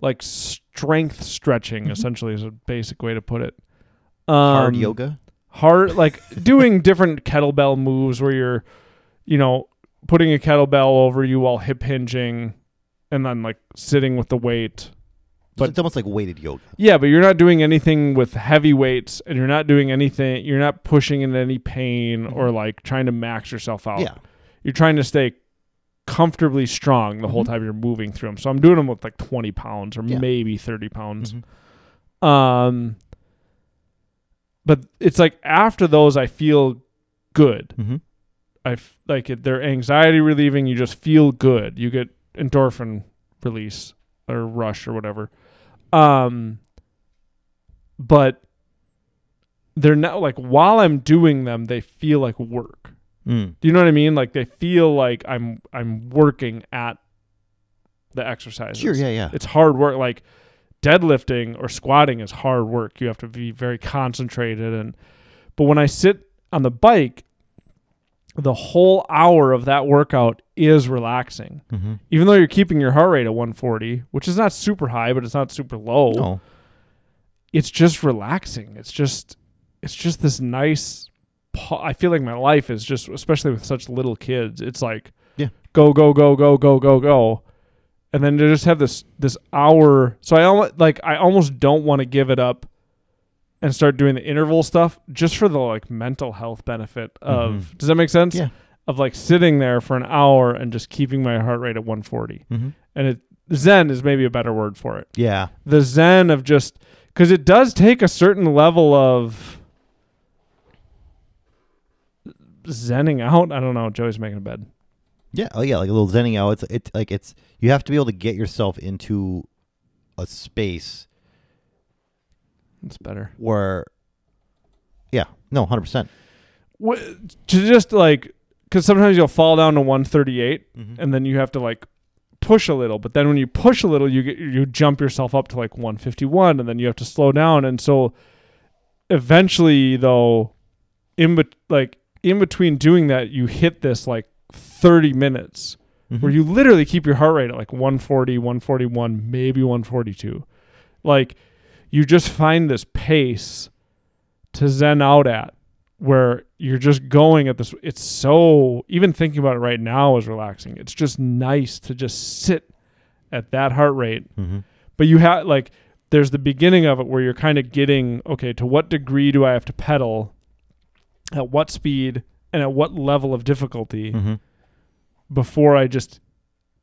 like strength stretching, mm-hmm. essentially is a basic way to put it. Um, hard yoga? Hard, like doing different kettlebell moves where you're, you know, putting a kettlebell over you while hip hinging and then like sitting with the weight. But it's almost like weighted yoga. Yeah, but you're not doing anything with heavy weights and you're not doing anything, you're not pushing into any pain mm-hmm. or like trying to max yourself out. Yeah. You're trying to stay comfortably strong the mm-hmm. whole time you're moving through them. So I'm doing them with like twenty pounds or yeah. maybe thirty pounds. Mm-hmm. Um, but it's like after those, I feel good. Mm-hmm. I f- like it, they're anxiety relieving. You just feel good. You get endorphin release or rush or whatever. Um, but they're not like while I'm doing them, they feel like work. Mm. Do you know what I mean? Like they feel like I'm I'm working at the exercises. Sure, yeah, yeah. It's hard work. Like deadlifting or squatting is hard work. You have to be very concentrated. And but when I sit on the bike, the whole hour of that workout is relaxing. Mm-hmm. Even though you're keeping your heart rate at one forty, which is not super high, but it's not super low. No. It's just relaxing. It's just it's just this nice. I feel like my life is just, especially with such little kids, it's like, yeah, go, go, go, go, go, go, go. And then to just have this, this hour. So I almost like, I almost don't want to give it up and start doing the interval stuff just for the like mental health benefit of, mm-hmm. does that make sense? Yeah. Of like sitting there for an hour and just keeping my heart rate at one forty. Mm-hmm. And it, zen is maybe a better word for it. Yeah. The zen of just, cause it does take a certain level of, zenning out. I don't know. Joey's making a bed. Yeah, oh yeah, like a little zenning out. It's it's like it's you have to be able to get yourself into a space. It's better. Where, yeah, no, one hundred percent. What, to just like, because sometimes you'll fall down to one thirty-eight, mm-hmm. and then you have to like push a little. But then when you push a little, you get you jump yourself up to like one fifty-one, and then you have to slow down. And so, eventually, though, in be- like in between doing that, you hit this like thirty minutes mm-hmm. where you literally keep your heart rate at like one forty, one forty-one, maybe one forty-two. Like, you just find this pace to zen out at where you're just going at this. It's so, even thinking about it right now is relaxing. It's just nice to just sit at that heart rate. Mm-hmm. But you have like, there's the beginning of it where you're kind of getting, okay, to what degree do I have to pedal? At what speed and at what level of difficulty mm-hmm. before I just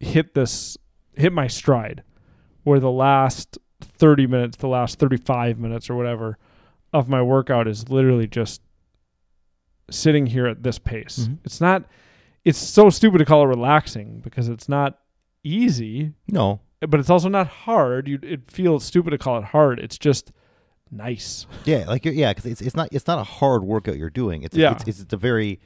hit this, hit my stride where the last thirty minutes, the last thirty-five minutes or whatever of my workout is literally just sitting here at this pace. Mm-hmm. It's not, it's so stupid to call it relaxing because it's not easy. No. But it's also not hard. You, it feels stupid to call it hard. It's just nice. Yeah. Like, yeah. Cause it's, it's not, it's not a hard workout you're doing. It's, yeah. it's, it's, it's a very,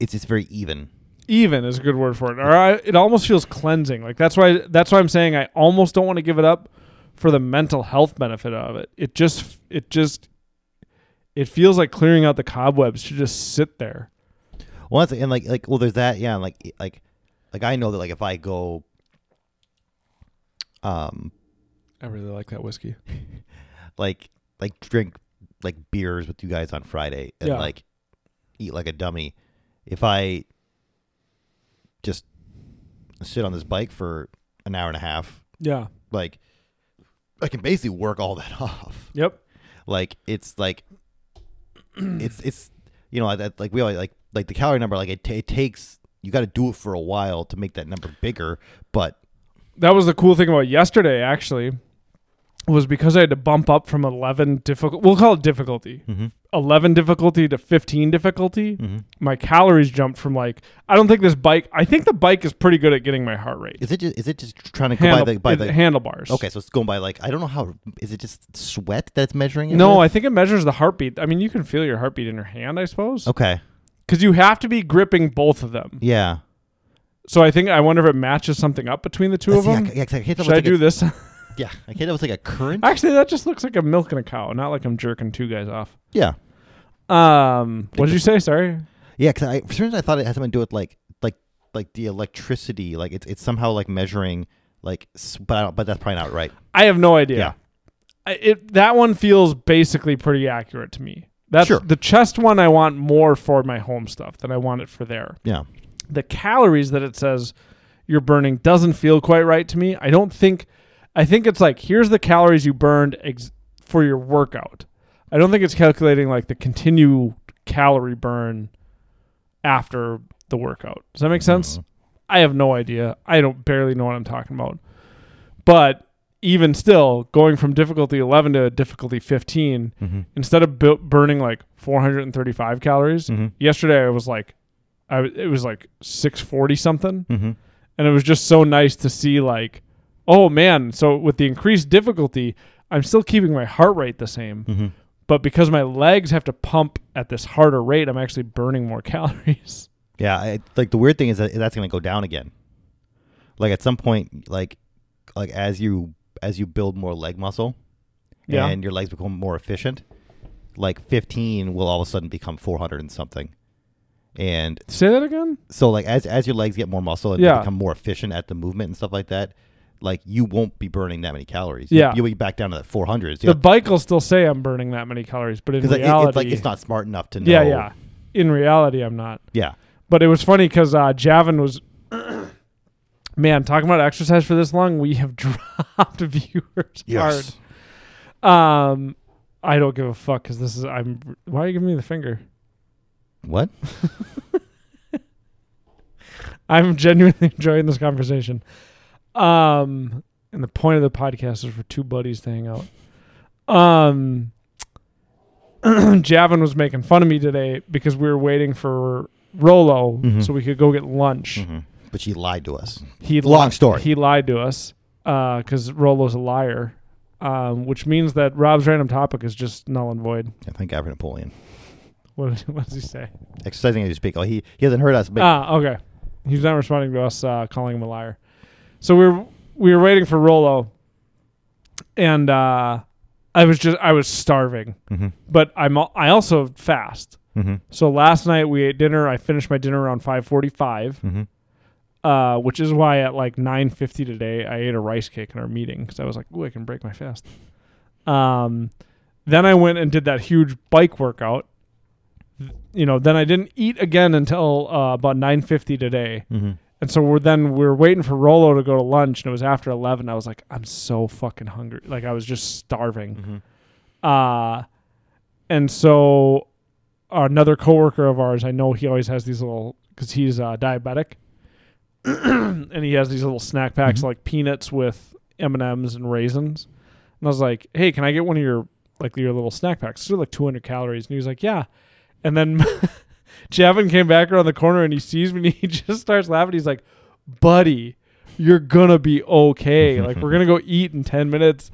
it's, it's very even. Even is a good word for it. Or I, it almost feels cleansing. Like that's why, that's why I'm saying I almost don't want to give it up for the mental health benefit of it. It just, it just, it feels like clearing out the cobwebs to just sit there. Well, that's, and like, like, well, there's that. Yeah. And like, like, like I know that like if I go, um, I really like that whiskey. like, like drink like beers with you guys on Friday and yeah. like eat like a dummy. If I just sit on this bike for an hour and a half. Yeah. Like I can basically work all that off. Yep. Like it's like, it's, it's, you know, that like we always like, like the calorie number, like it, t- it takes, you got to do it for a while to make that number bigger. But that was the cool thing about yesterday actually was because I had to bump up from eleven difficult, we'll call it difficulty, mm-hmm. eleven difficulty to fifteen difficulty. Mm-hmm. My calories jumped from like, I don't think this bike, I think the bike is pretty good at getting my heart rate. Is it just, is it just trying to go Handle, by, the, by the handlebars? Okay. So it's going by like, I don't know how, is it just sweat that's measuring it? No, with? I think it measures the heartbeat. I mean, you can feel your heartbeat in your hand, I suppose. Okay. Because you have to be gripping both of them. Yeah. So I think, I wonder if it matches something up between the two Let's of see, them. I, I, I Should I like do a, this? Yeah, I hit it with like a current. Actually, that just looks like I'm milking a cow, not like I'm jerking two guys off. Yeah. Um. What did you say? Sorry. Yeah, because I, for some reason I thought it had something to do with like, like, like the electricity. Like it's, it's somehow like measuring like, but I don't, but that's probably not right. I have no idea. Yeah. I, it that one feels basically pretty accurate to me. That's sure. The chest one. I want more for my home stuff than I want it for there. Yeah. The calories that it says you're burning doesn't feel quite right to me. I don't think. I think it's like, here's the calories you burned ex- for your workout. I don't think it's calculating like the continued calorie burn after the workout. Does that make sense? Mm-hmm. I have no idea. I don't barely know what I'm talking about. But even still, going from difficulty eleven to difficulty fifteen, mm-hmm. instead of bu- burning like four hundred thirty-five calories, mm-hmm. yesterday I was like, I w- it was like six forty something. Mm-hmm. And it was just so nice to see like, oh man, so with the increased difficulty, I'm still keeping my heart rate the same, mm-hmm. but because my legs have to pump at this harder rate, I'm actually burning more calories. Yeah, I, like the weird thing is that that's going to go down again. Like at some point, like like as you as you build more leg muscle, yeah. and your legs become more efficient, like fifteen will all of a sudden become four hundred and something. And say that again? So like as as your legs get more muscle and yeah. become more efficient at the movement and stuff like that, like you won't be burning that many calories. Yeah. You'll be back down to that four hundred. The know? Bike will still say I'm burning that many calories, but in reality... It's like it's not smart enough to know. Yeah, yeah. In reality, I'm not. Yeah. But it was funny because uh, Javin was... Man, talking about exercise for this long, we have dropped viewers yes. hard. Um, I don't give a fuck because this is... I'm. Why are you giving me the finger? What? I'm genuinely enjoying this conversation. Um, and the point of the podcast is for two buddies to hang out. Um, Javin was making fun of me today because we were waiting for Rolo mm-hmm. so we could go get lunch. Mm-hmm. But he lied to us. He Long li- story. He lied to us because uh, Rolo's a liar, um, which means that Rob's random topic is just null and void. I think I've Napoleon. What, what does he say? Exercising as you speak. Oh, he, he hasn't heard us. Ah, okay. He's not responding to us uh, calling him a liar. So we were, we were waiting for Rolo, and uh, I was just I was starving, mm-hmm. but I'm I also fast. Mm-hmm. So last night we ate dinner. I finished my dinner around five forty-five. Mm-hmm. Uh, which is why at like nine fifty today, I ate a rice cake in our meeting because I was like, ooh, I can break my fast. Um, then I went and did that huge bike workout. You know, then I didn't eat again until uh, about nine fifty today. Mm-hmm. And so we're then we're waiting for Rolo to go to lunch, and it was after eleven. I was like, I'm so fucking hungry. Like, I was just starving. Mm-hmm. Uh, and so another coworker of ours, I know he always has these little, because he's uh, diabetic. And he has these little snack packs mm-hmm. like peanuts with M and M's and raisins. And I was like, hey, can I get one of your like your little snack packs? They're like two hundred calories. And he was like, yeah. And then Javin came back around the corner and he sees me and he just starts laughing. He's like, buddy, you're going to be okay. Like, we're going to go eat in ten minutes.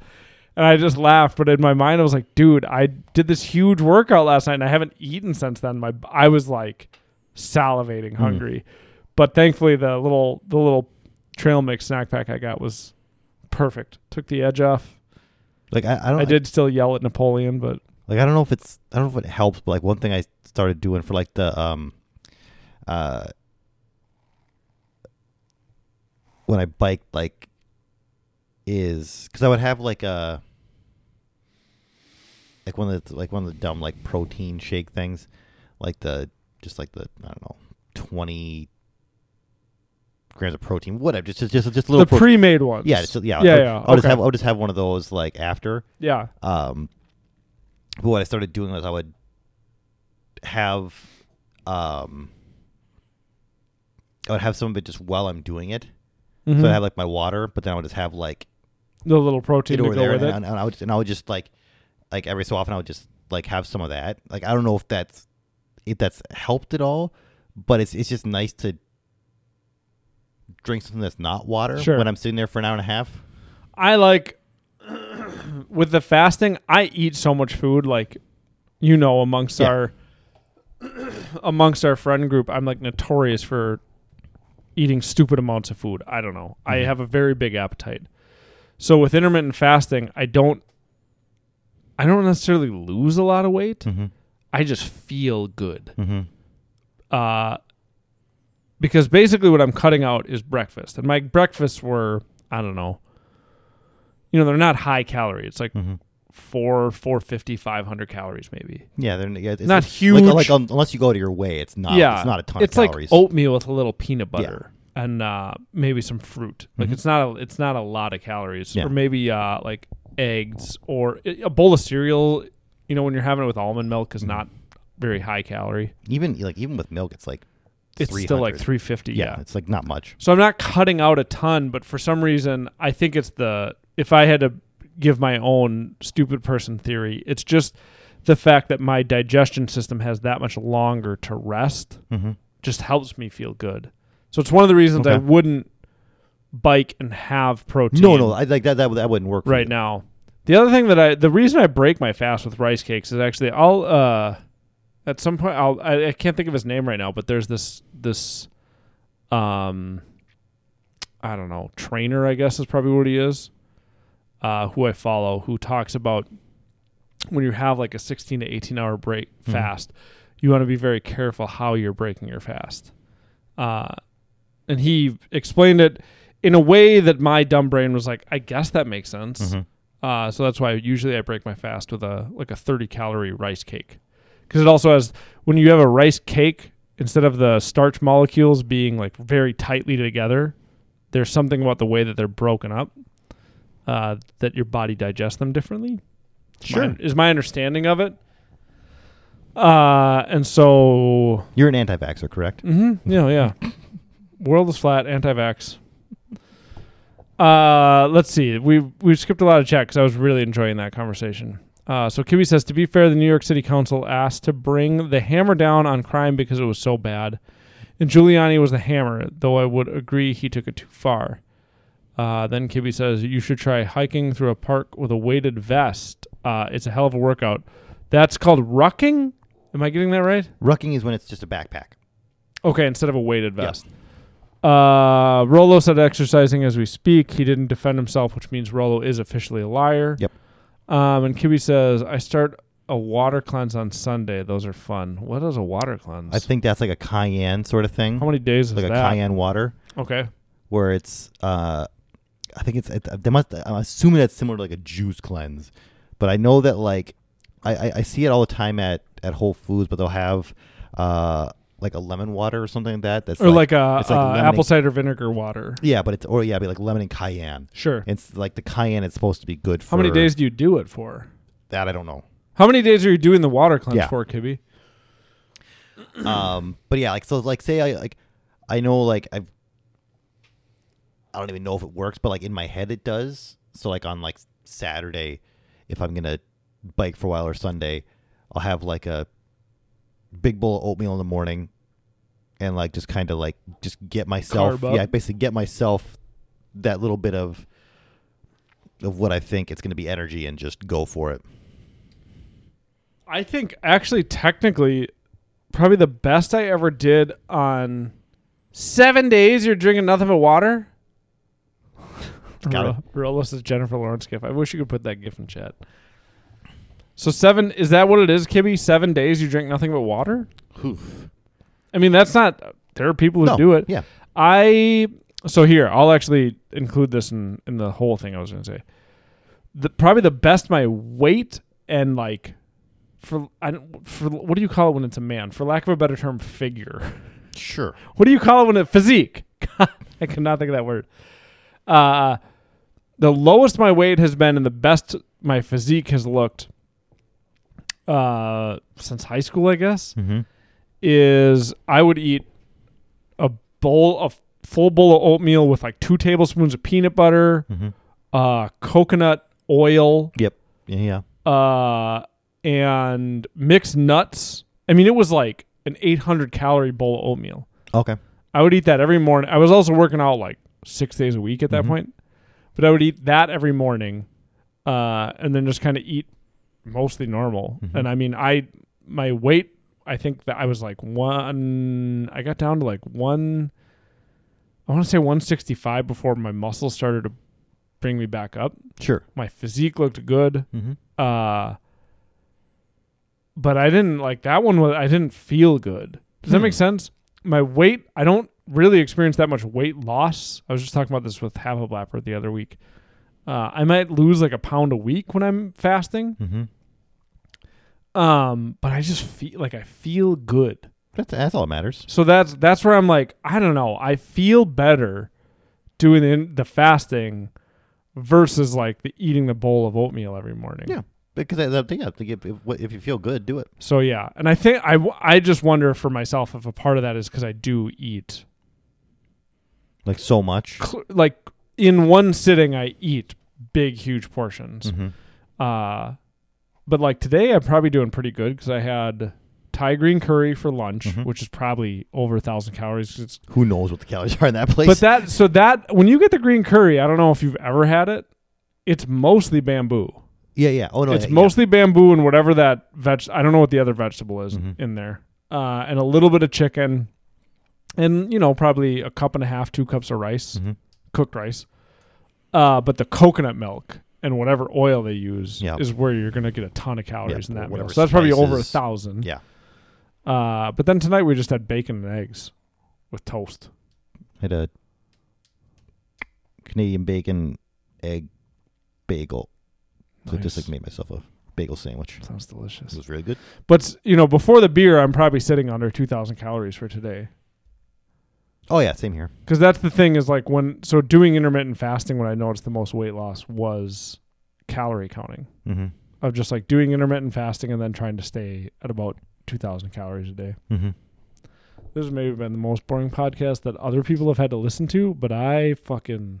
And I just laughed. But in my mind, I was like, dude, I did this huge workout last night and I haven't eaten since then. My I was like salivating hungry. Mm. But thankfully, the little the little trail mix snack pack I got was perfect. Took the edge off. Like I, I don't. I did I, still yell at Napoleon, but like I don't know if it's I don't know if it helps. But like one thing I started doing for like the um, uh, when I biked like is because I would have like a like one of the, like one of the dumb like protein shake things, like the just like the I don't know twenty. grams of protein, whatever, just just just a little. The protein. Pre-made ones, yeah, just, yeah, yeah. I'll, yeah, I'll okay. just have I'll just have one of those like after, yeah. Um, but what I started doing was I would have, um, I would have some of it just while I'm doing it. Mm-hmm. So I have like my water, but then I would just have like the little protein over to go there, with and, it. And I would and I would just like like every so often I would just like have some of that. Like I don't know if that's if that's helped at all, but it's it's just nice to. Drink something that's not water sure. when I'm sitting there for an hour and a half. I like with the fasting, I eat so much food, like, you know, amongst yeah. our amongst our friend group, I'm like notorious for eating stupid amounts of food. I don't know. Mm-hmm. I have a very big appetite. So with intermittent fasting, I don't I don't necessarily lose a lot of weight. Mm-hmm. I just feel good. Mm-hmm. Uh Because basically what I'm cutting out is breakfast. And my breakfasts were, I don't know, you know, they're not high calorie. It's like mm-hmm. four, four fifty, five hundred calories maybe. Yeah, they're yeah, it's not like, huge. Like, like um, unless you go to your way, it's not yeah, it's not a ton of calories. It's like oatmeal with a little peanut butter yeah. and uh, maybe some fruit. Like mm-hmm. it's not a, it's not a lot of calories. Yeah. Or maybe uh, like eggs or a bowl of cereal, you know, when you're having it with almond milk is mm-hmm. not very high calorie. Even like even with milk, it's like. It's still like three fifty. Yeah, yeah, it's like not much. So I'm not cutting out a ton, but for some reason, I think it's the, if I had to give my own stupid person theory, it's just the fact that my digestion system has that much longer to rest mm-hmm. just helps me feel good. So it's one of the reasons okay. I wouldn't bike and have protein. No, no, I like that, that, that wouldn't work for right me. Now. The other thing that I, the reason I break my fast with rice cakes is actually I'll, uh, at some point, I'll, I, I can't think of his name right now, but there's this, this, um, I don't know, trainer, I guess is probably what he is, uh, who I follow, who talks about when you have like a sixteen to eighteen hour break fast, mm-hmm. you want to be very careful how you're breaking your fast. Uh, and he explained it in a way that my dumb brain was like, I guess that makes sense. Mm-hmm. Uh, so that's why usually I break my fast with a, like a thirty calorie rice cake. Because it also has, when you have a rice cake, instead of the starch molecules being like very tightly together, there's something about the way that they're broken up uh, that your body digests them differently. Sure. My, is my understanding of it. Uh, and so... You're an anti-vaxxer, correct? Mm-hmm. Yeah, yeah. World is flat, anti-vax. Uh, let's see. We've, we've skipped a lot of chat because I was really enjoying that conversation. Uh, so Kibbe says, to be fair, the New York City Council asked to bring the hammer down on crime because it was so bad. And Giuliani was the hammer, though I would agree he took it too far. Uh, then Kibbe says, you should try hiking through a park with a weighted vest. Uh, it's a hell of a workout. That's called rucking? Am I getting that right? Rucking is when it's just a backpack. Okay, instead of a weighted vest. Yep. Uh, Rolo said exercising as we speak. He didn't defend himself, which means Rolo is officially a liar. Yep. Um, and Kibbe says, I start a water cleanse on Sunday. Those are fun. What is a water cleanse? I think that's like a cayenne sort of thing. How many days is that? Like a cayenne water. Okay. Where it's... Uh, I think it's, it, they must, I'm assuming that's similar to like a juice cleanse, but I know that like, I, I, I see it all the time at, at Whole Foods, but they'll have, uh, like a lemon water or something like that. That's or like, like a, it's like uh, apple and, cider vinegar water. Yeah. But it's, or yeah, it'd be like lemon and cayenne. Sure. It's like the cayenne is supposed to be good for. How many days do you do it for? That I don't know. How many days are you doing the water cleanse yeah. for, Kibbe? Um, but yeah, like, so like, say I, like, I know like I've, I don't even know if it works, but like in my head it does. So like on like Saturday, if I'm going to bike for a while or Sunday, I'll have like a big bowl of oatmeal in the morning and like just kind of like just get myself, yeah, basically get myself that little bit of of what I think it's going to be energy and just go for it. I think actually technically probably the best I ever did on seven days you're drinking nothing but water. Got it. Rolo says Jennifer Lawrence gif. I wish you could put that gif in chat. So seven, is that what it is, Kibbe? Seven days you drink nothing but water? Oof. I mean, that's not, there are people who no, do it. Yeah. I, so here, I'll actually include this in, in the whole thing I was going to say. The, probably the best my weight and like, for, I don't, for, what do you call it when it's a man? For lack of a better term, figure. Sure. What do you call it when it's physique? God, I could not think of that word. Uh, the lowest my weight has been and the best my physique has looked uh, since high school, I guess, mm-hmm. is I would eat a bowl of full bowl of oatmeal with like two tablespoons of peanut butter, mm-hmm. uh, coconut oil. Yep. Yeah. Uh, and mixed nuts. I mean, it was like an eight hundred calorie bowl of oatmeal. Okay. I would eat that every morning. I was also working out like six days a week at that mm-hmm. point. But I would eat that every morning uh, and then just kind of eat mostly normal. Mm-hmm. And I mean, I my weight, I think that I was like one, I got down to like one, I want to say one sixty-five before my muscles started to bring me back up. Sure. My physique looked good. Mm-hmm. Uh, but I didn't like that one. Was, I didn't feel good. Does hmm. that make sense? My weight, I don't really experienced that much weight loss. I was just talking about this with Happy Blapper the other week. Uh, I might lose like a pound a week when I'm fasting. Mm-hmm. Um, but I just feel like I feel good. That's that's all that matters. So that's that's where I'm like, I don't know. I feel better doing the, the fasting versus like the eating the bowl of oatmeal every morning. Yeah, because I, I think I think if, if you feel good, do it. So yeah, and I think I I just wonder for myself if a part of that is because I do eat. Like so much? Like in one sitting, I eat big, huge portions. Mm-hmm. Uh, but like today, I'm probably doing pretty good because I had Thai green curry for lunch, mm-hmm. which is probably over a thousand calories. It's, who knows what the calories are in that place? But that, so that, when you get the green curry, I don't know if you've ever had it. It's mostly bamboo. Yeah, yeah. Oh no, it's yeah, mostly yeah. bamboo and whatever that veg. I don't know what the other vegetable is mm-hmm. in there, uh, and a little bit of chicken. And, you know, probably a cup and a half, two cups of rice, mm-hmm. cooked rice. Uh, but the coconut milk and whatever oil they use yep. is where you're going to get a ton of calories yep, in that meal. So that's probably over a thousand. Yeah. Uh, but then tonight we just had bacon and eggs with toast. I had a Canadian bacon egg bagel. So nice. I just like made myself a bagel sandwich. Sounds delicious. It was really good. But, you know, before the beer, I'm probably sitting under two thousand calories for today. Oh, yeah, same here. Because that's the thing is like when, so doing intermittent fasting, when I noticed the most weight loss was calorie counting. Mm-hmm. Of just like doing intermittent fasting and then trying to stay at about two thousand calories a day. Mm-hmm. This has maybe been the most boring podcast that other people have had to listen to, but I fucking,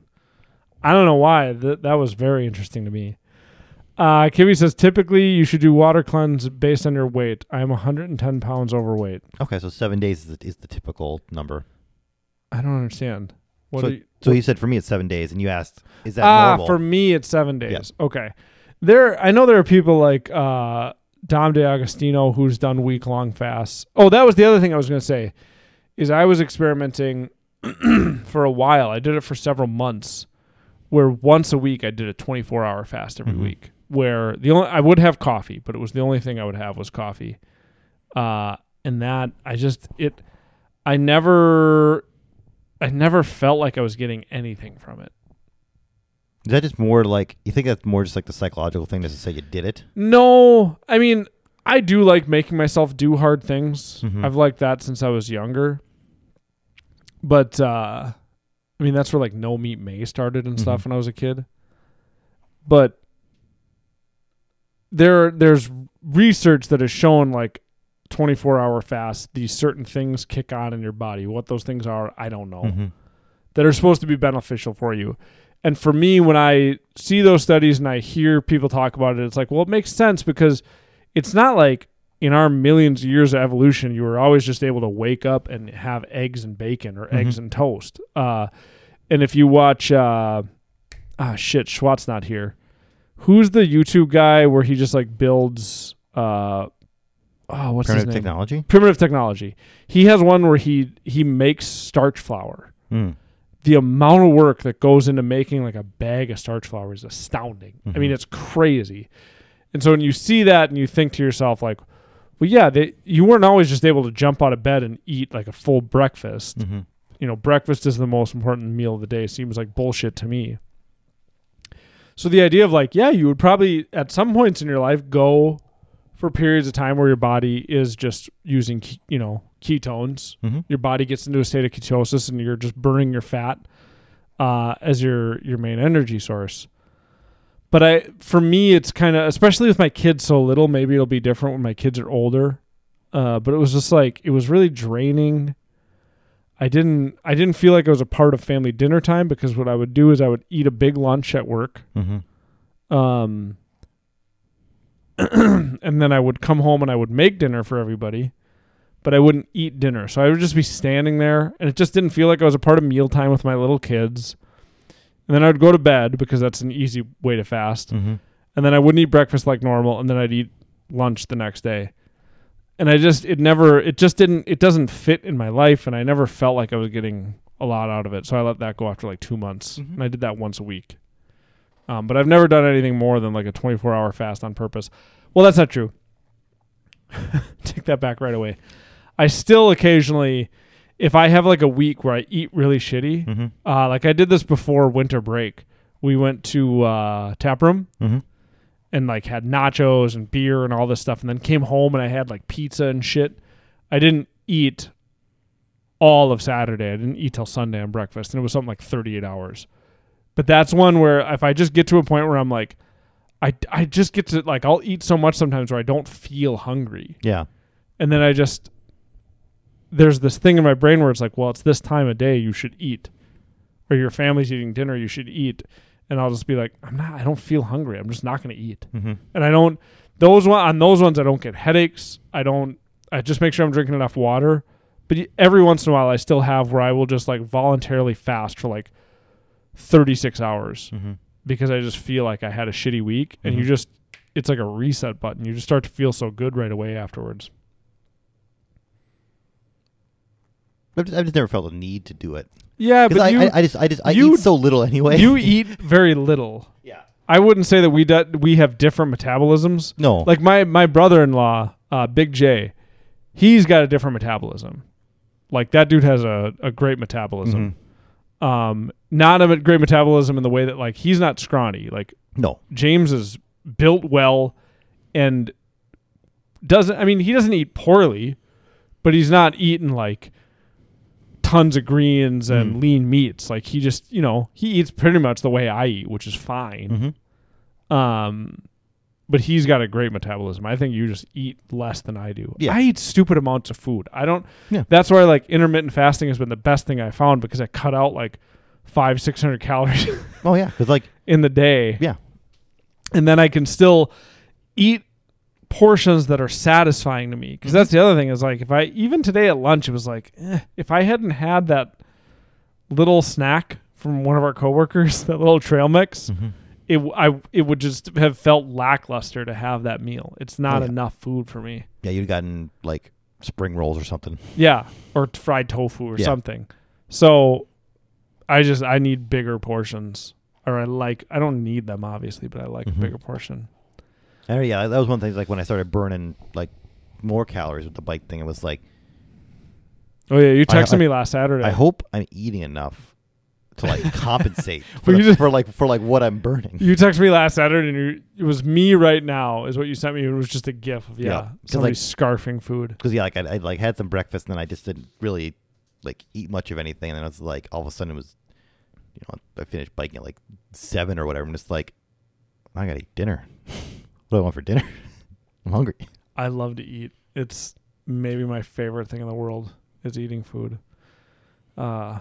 I don't know why. Th- that was very interesting to me. Uh, Kibbe says, typically you should do water cleanse based on your weight. I am one hundred ten pounds overweight. Okay, so seven days is the, is the typical number. I don't understand. What so, you, so you said for me it's seven days, and you asked, is that ah, normal? For me it's seven days. Yes. Okay. There, I know there are people like uh, Dom DeAgostino who's done week-long fasts. Oh, that was the other thing I was going to say, is I was experimenting for a while. I did it for several months, where once a week I did a twenty-four hour fast every mm-hmm. week. Where the only I would have coffee, but it was the only thing I would have was coffee, uh, and that I just it, I never, I never felt like I was getting anything from it. Is that just more like you think that's more just like the psychological thing, just to say you did it? No, I mean I do like making myself do hard things. Mm-hmm. I've liked that since I was younger, but uh, I mean that's where like No Meat May started and mm-hmm. stuff when I was a kid, but. There, there's research that has shown like twenty-four hour fast, these certain things kick on in your body. What those things are, I don't know, mm-hmm. that are supposed to be beneficial for you. And for me, when I see those studies and I hear people talk about it, it's like, well, it makes sense because it's not like in our millions of years of evolution, you were always just able to wake up and have eggs and bacon or mm-hmm. eggs and toast. Uh, and if you watch, uh, ah, shit, Schwart's not here. Who's the YouTube guy where he just like builds uh oh what's Primitive his name? Technology? Primitive Technology. He has one where he he makes starch flour. Mm. The amount of work that goes into making like a bag of starch flour is astounding. Mm-hmm. I mean, it's crazy. And so when you see that and you think to yourself like, well yeah, they, you weren't always just able to jump out of bed and eat like a full breakfast. Mm-hmm. You know, breakfast is the most important meal of the day. Seems like bullshit to me. So the idea of like, yeah, you would probably at some points in your life go for periods of time where your body is just using, ke- you know, ketones. Mm-hmm. Your body gets into a state of ketosis and you're just burning your fat uh, as your, your main energy source. But I, for me, it's kind of, especially with my kids so little, maybe it'll be different when my kids are older. Uh, but it was just like, it was really draining. I didn't I didn't feel like I was a part of family dinner time because what I would do is I would eat a big lunch at work. Mm-hmm. Um, and then I would come home and I would make dinner for everybody, but I wouldn't eat dinner. So I would just be standing there and it just didn't feel like I was a part of mealtime with my little kids. And then I would go to bed because that's an easy way to fast. Mm-hmm. And then I wouldn't eat breakfast like normal and then I'd eat lunch the next day. And I just, it never, it just didn't, it doesn't fit in my life. And I never felt like I was getting a lot out of it. So I let that go after like two months. Mm-hmm. And I did that once a week. Um, but I've never done anything more than like a twenty-four hour fast on purpose. Well, that's not true. Take that back right away. I still occasionally, if I have like a week where I eat really shitty, mm-hmm. uh, like I did this before winter break, we went to uh, Taproom. Mm-hmm. And like had nachos and beer and all this stuff, and then came home and I had like pizza and shit. I didn't eat all of Saturday. I didn't eat till Sunday on breakfast, and it was something like thirty-eight hours. But that's one where if I just get to a point where I'm like, I, I just get to like, I'll eat so much sometimes where I don't feel hungry. Yeah. And then I just, there's this thing in my brain where it's like, well, it's this time of day you should eat, or your family's eating dinner, you should eat. And I'll just be like, I'm not, I don't feel hungry. I'm just not going to eat. Mm-hmm. And I don't, those one, on those ones, I don't get headaches. I don't, I just make sure I'm drinking enough water. But every once in a while, I still have where I will just like voluntarily fast for like thirty-six hours mm-hmm. because I just feel like I had a shitty week. And mm-hmm. you just, it's like a reset button. You just start to feel so good right away afterwards. I've just, I've just never felt a need to do it. Yeah, but I, you, I, I just, I just, I you, eat so little anyway. You eat very little. Yeah, I wouldn't say that we do, we have different metabolisms. No, like my my brother-in-law, uh, Big J, he's got a different metabolism. Like that dude has a, a great metabolism. Mm-hmm. Um, not a great metabolism in the way that like he's not scrawny. Like no, James is built well, and doesn't. I mean, he doesn't eat poorly, but he's not eating like. Tons of greens and mm. lean meats. Like he just, you know, he eats pretty much the way I eat, which is fine. Mm-hmm. Um, but he's got a great metabolism. I think you just eat less than I do. Yeah. I eat stupid amounts of food. I don't, yeah. That's why like intermittent fasting has been the best thing I found because I cut out like five, six hundred calories. Oh yeah. Cause like in the day. Yeah. and then I can still eat portions that are satisfying to me. Because mm-hmm. that's the other thing is like, if I, even today at lunch, it was like, eh, if I hadn't had that little snack from one of our coworkers, that little trail mix, mm-hmm. it I it would just have felt lackluster to have that meal. It's not oh, yeah. enough food for me. Yeah, you'd gotten like spring rolls or something. Yeah, or fried tofu or yeah. something. So I just, I need bigger portions. Or I like, I don't need them obviously, but I like mm-hmm. a bigger portion. Oh yeah, that was one thing. Like when I started burning like more calories with the bike thing, it was like, oh yeah, you texted I, me last Saturday. I hope I'm eating enough to like compensate for, the, just, for like for like what I'm burning. You texted me last Saturday, and you, it was me right now is what you sent me. It was just a gif of yeah, yeah somebody like, scarfing food. Because yeah, like I, I like had some breakfast, and then I just didn't really like eat much of anything, and then I was like, all of a sudden it was, you know, I finished biking at like seven or whatever. I'm just like, I gotta eat dinner. What do I want for dinner? I'm hungry. I love to eat. It's maybe my favorite thing in the world is eating food. Uh,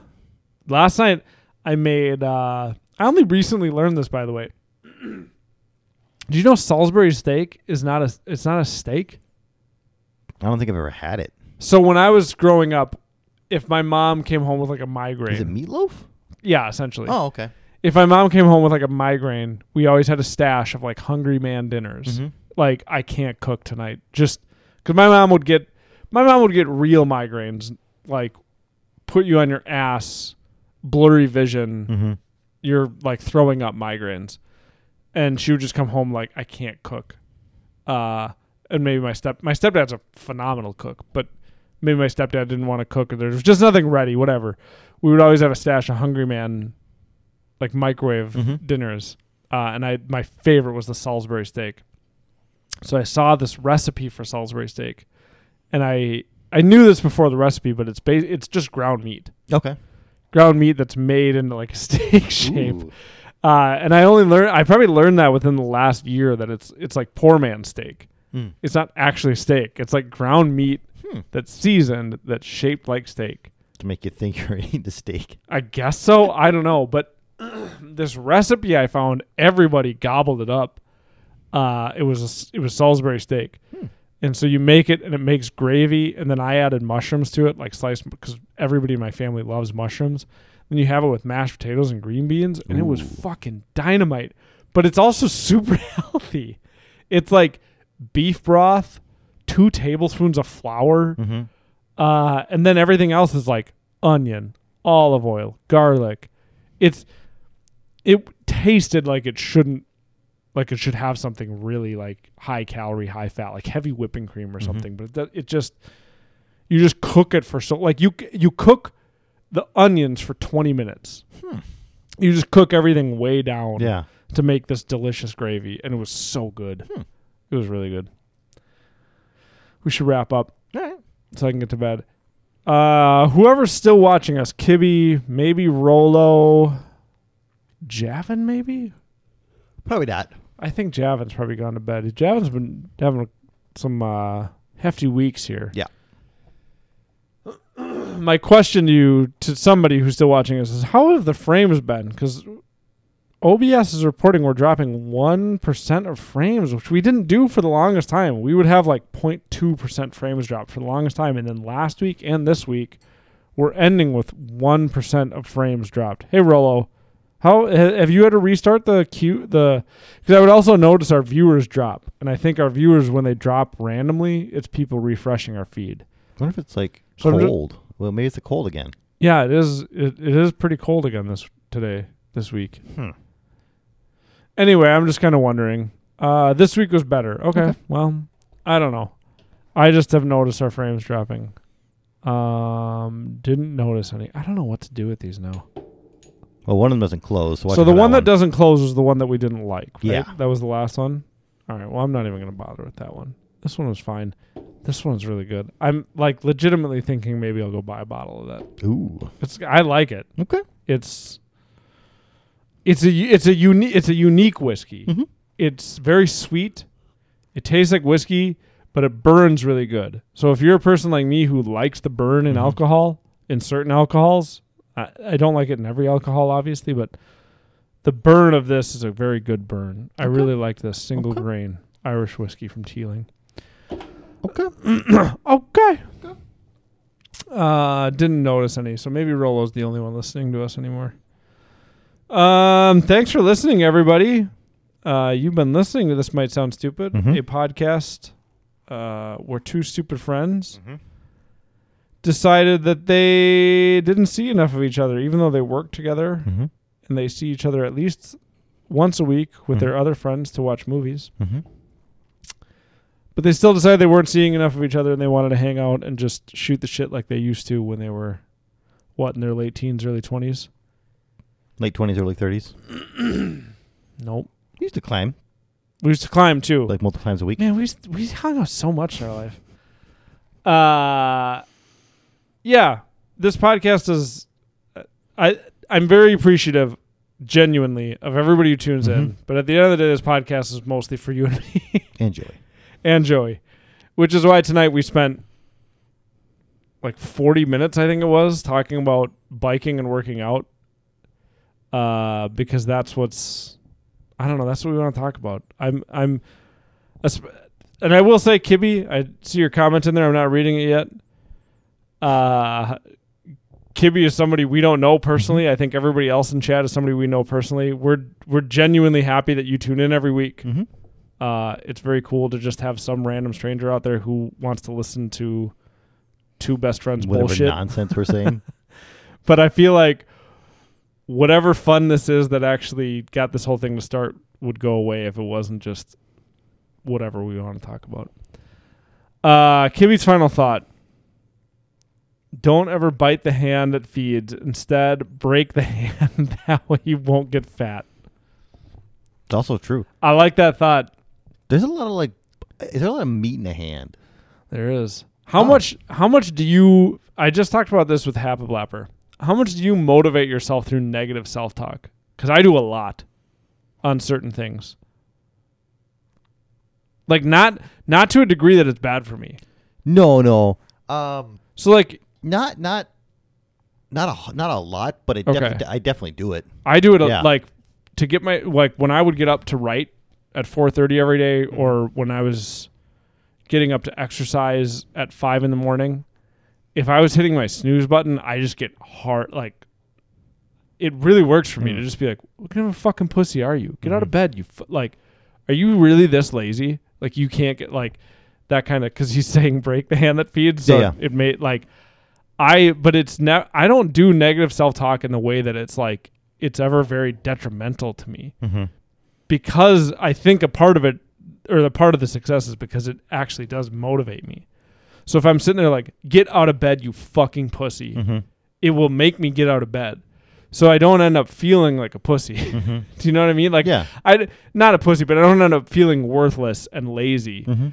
last night I made, uh, I only recently learned this, by the way. Do you know Salisbury steak is not a, it's not a steak? I don't think I've ever had it. So when I was growing up, if my mom came home with like a migraine. Is it meatloaf? Yeah, essentially. Oh, okay. If my mom came home with like a migraine, we always had a stash of like hungry man dinners. Mm-hmm. Like I can't cook tonight, just because my mom would get my mom would get real migraines, like put you on your ass, blurry vision, mm-hmm. you're like throwing up migraines, and she would just come home like I can't cook. Uh, and maybe my step my stepdad's a phenomenal cook, but maybe my stepdad didn't want to cook or there was just nothing ready. Whatever, we would always have a stash of hungry man. Like microwave mm-hmm. dinners, uh, and I my favorite was the Salisbury steak. So I saw this recipe for Salisbury steak, and I I knew this before the recipe, but it's bas- it's just ground meat. Okay, ground meat that's made into like a steak shape. Uh, and I only learned I probably learned that within the last year that it's it's like poor man steak. Mm. It's not actually steak. It's like ground meat hmm. that's seasoned that's shaped like steak to make you think you're eating the steak. I guess so. I don't know, but. This recipe I found, everybody gobbled it up. Uh, it was a, it was Salisbury steak, hmm. and so you make it, and it makes gravy, and then I added mushrooms to it, like sliced, because everybody in my family loves mushrooms. Then you have it with mashed potatoes and green beans, and Ooh. It was fucking dynamite. But it's also super healthy. It's like beef broth, two tablespoons of flour, mm-hmm. uh, and then everything else is like onion, olive oil, garlic. It's It tasted like it shouldn't, like it should have something really like high calorie, high fat, like heavy whipping cream or mm-hmm. something. But it, it just, you just cook it for so like you you cook the onions for twenty minutes. Hmm. You just cook everything way down yeah. to make this delicious gravy, and it was so good. Hmm. It was really good. We should wrap up All right. so I can get to bed. Uh, whoever's still watching us, Kibbe, maybe Rolo. Javin, maybe? Probably not. I think Javin's probably gone to bed. Javin's been having some uh, hefty weeks here. Yeah. My question to you, to somebody who's still watching us, is how have the frames been? Because O B S is reporting we're dropping one percent of frames, which we didn't do for the longest time. We would have like zero point two percent frames dropped for the longest time. And then last week and this week, we're ending with one percent of frames dropped. Hey, Rolo. How have you had to restart the queue? The because I would also notice our viewers drop, and I think our viewers when they drop randomly, it's people refreshing our feed. I wonder if it's like so cold. Just, well, maybe it's a cold again. Yeah, it is. It, it is pretty cold again this today this week. Hmm. Anyway, I'm just kind of wondering. Uh, this week was better. Okay, okay. Well, I don't know. I just have noticed our frames dropping. Um, didn't notice any. I don't know what to do with these now. Well, one of them doesn't close. So, so the one that one. doesn't close was the one that we didn't like, right? Yeah. That was the last one? All right. Well, I'm not even going to bother with that one. This one was fine. This one's really good. I'm, like, legitimately thinking maybe I'll go buy a bottle of that. Ooh. It's, I like it. Okay. It's it's a, it's a, uni- it's a unique whiskey. Mm-hmm. It's very sweet. It tastes like whiskey, but it burns really good. So if you're a person like me who likes the burn in mm-hmm. alcohol, in certain alcohols, I don't like it in every alcohol, obviously, but The burn of this is a very good burn. Okay. I really like this single okay. grain Irish whiskey from Teeling. Okay. okay. Okay. Uh, didn't notice any, so maybe Rolo's the only one listening to us anymore. Um, thanks for listening, everybody. Uh, you've been listening to This Might Sound Stupid, mm-hmm. a podcast uh, where two stupid friends mm-hmm. decided that they didn't see enough of each other, even though they work together. Mm-hmm. And they see each other at least once a week with mm-hmm. their other friends to watch movies. Mm-hmm. But they still decided they weren't seeing enough of each other and they wanted to hang out and just shoot the shit like they used to when they were, what, in their late teens, early twenties? Late twenties, early thirties? Nope. We used to climb. We used to climb, too. Like multiple times a week. Man, we used to, we hung out so much in our life. Uh, yeah. This podcast is... Uh, I. I'm very appreciative, genuinely, of everybody who tunes mm-hmm. in. But at the end of the day, this podcast is mostly for you and me. And Joey. And Joey. Which is why tonight we spent like forty minutes, I think it was, talking about biking and working out. Uh, because that's what's... I don't know. That's what we want to talk about. I'm... I'm, And I will say, Kibbe, I see your comment in there. I'm not reading it yet. Uh... Kibbe is somebody we don't know personally. I think everybody else in chat is somebody we know personally. We're we're genuinely happy that you tune in every week. Mm-hmm. Uh, it's very cool to just have some random stranger out there who wants to listen to two best friends whatever bullshit. Whatever nonsense we're saying. But I feel like whatever fun this is that actually got this whole thing to start would go away if it wasn't just whatever we want to talk about. Uh, Kibbe's final thought. Don't ever bite the hand that feeds. Instead, break the hand. That way you won't get fat. It's also true. I like that thought. There's a lot of like, is there a lot of meat in the hand? There is. How oh. much, how much do you, I just talked about this with Happy Blapper. How much do you motivate yourself through negative self-talk? Because I do a lot on certain things. Like not, not to a degree that it's bad for me. No, no. Um. So like. Not not not a not a lot, but it okay. defi- I definitely do it. I do it yeah. a, like to get my like when I would get up to write at four thirty every day, mm-hmm. or when I was getting up to exercise at five in the morning. If I was hitting my snooze button, I just get hard. Like it really works for mm-hmm. me to just be like, "What kind of a fucking pussy are you? Get mm-hmm. out of bed, you f- like. Are you really this lazy? Like you can't get like that kind of because he's saying break the hand that feeds. So yeah, yeah. it made like. I but it's now ne- I don't do negative self-talk in the way that it's like it's ever very detrimental to me, mm-hmm. because I think a part of it or the part of the success is because it actually does motivate me. So if I'm sitting there like get out of bed, you fucking pussy, mm-hmm. it will make me get out of bed. So I don't end up feeling like a pussy. Mm-hmm. Do you know what I mean? Like yeah. I not a pussy, but I don't end up feeling worthless and lazy. Mm-hmm.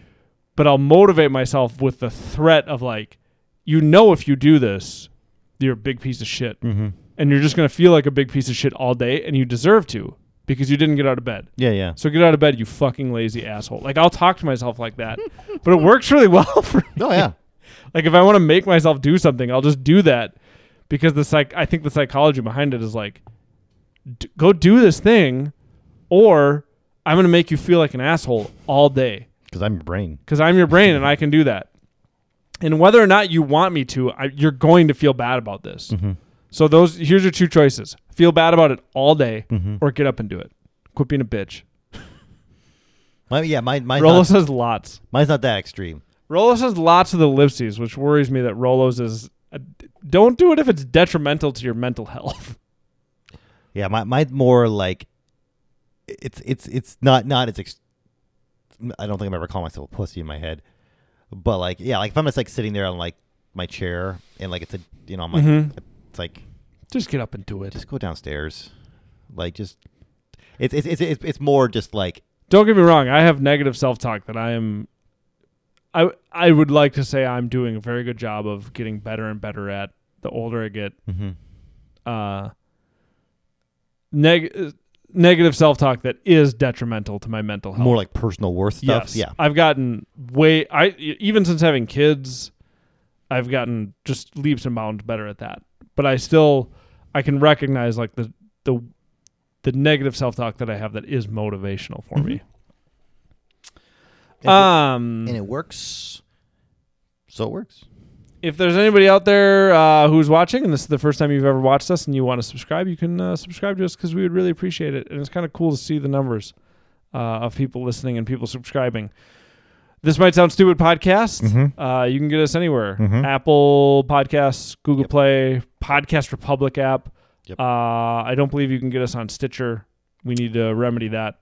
But I'll motivate myself with the threat of like. You know, if you do this, you're a big piece of shit, mm-hmm. and you're just going to feel like a big piece of shit all day, and you deserve to because you didn't get out of bed. Yeah, yeah. So get out of bed, you fucking lazy asshole. Like, I'll talk to myself like that, but it works really well for me. Oh, yeah. Like, if I want to make myself do something, I'll just do that because the psych- I think the psychology behind it is like, d- go do this thing, or I'm going to make you feel like an asshole all day. Because I'm your brain. Because I'm your brain, and I can do that. And whether or not you want me to, I, you're going to feel bad about this. Mm-hmm. So those here's your two choices. Feel bad about it all day, mm-hmm. or get up and do it. Quit being a bitch. My, yeah, my, my Rolo not, says lots. Mine's not that extreme. Rolo says lots of the ellipses, which worries me that Rolo's is... Uh, don't do it if it's detrimental to your mental health. Yeah, my, mine's more like... It's it's it's not... not it's ex- I don't think I've ever called myself a pussy in my head. But like, yeah, like if I'm just like sitting there on like my chair and like it's a, you know, I'm like, mm-hmm. it's like, just get up and do it. Just go downstairs. Like just, it's, it's, it's, it's, it's more just like, don't get me wrong. I have negative self-talk that I am, I, I would like to say I'm doing a very good job of getting better and better at the older I get. Mm-hmm. Uh, neg- Negative self-talk that is detrimental to my mental health. More like personal worth stuff? Yes. Yeah. I've gotten way... I Even since having kids, I've gotten just leaps and bounds better at that. But I still... I can recognize like the the the negative self-talk that I have that is motivational for mm-hmm. me. And um, it, and it works. So it works. If there's anybody out there uh, who's watching, and this is the first time you've ever watched us, and you want to subscribe, you can uh, subscribe to us because we would really appreciate it. And it's kind of cool to see the numbers uh, of people listening and people subscribing. This Might Sound Stupid podcast. Mm-hmm. Uh, you can get us anywhere. Mm-hmm. Apple Podcasts, Google yep. Play, Podcast Republic app. Yep. Uh, I don't believe you can get us on Stitcher. We need to remedy that.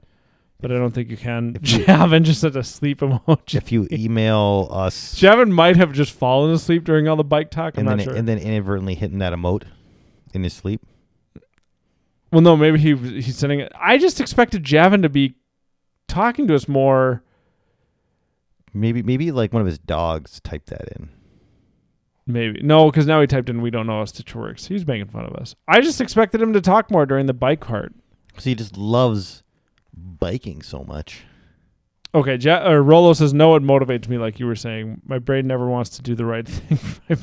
But I don't think you can. You, Javin just had a sleep emoji. If you email us. Javin might have just fallen asleep during all the bike talk. I'm not sure. And then inadvertently hitting that emote in his sleep. Well, no, maybe he he's sending it. I just expected Javin to be talking to us more. Maybe maybe like one of his dogs typed that in. Maybe. No, because now he typed in, we don't know how Stitcher works. He's making fun of us. I just expected him to talk more during the bike part. Because he just loves biking so much. Okay, ja- uh, Rolo says, no, it motivates me like you were saying. My brain never wants to do the right thing for my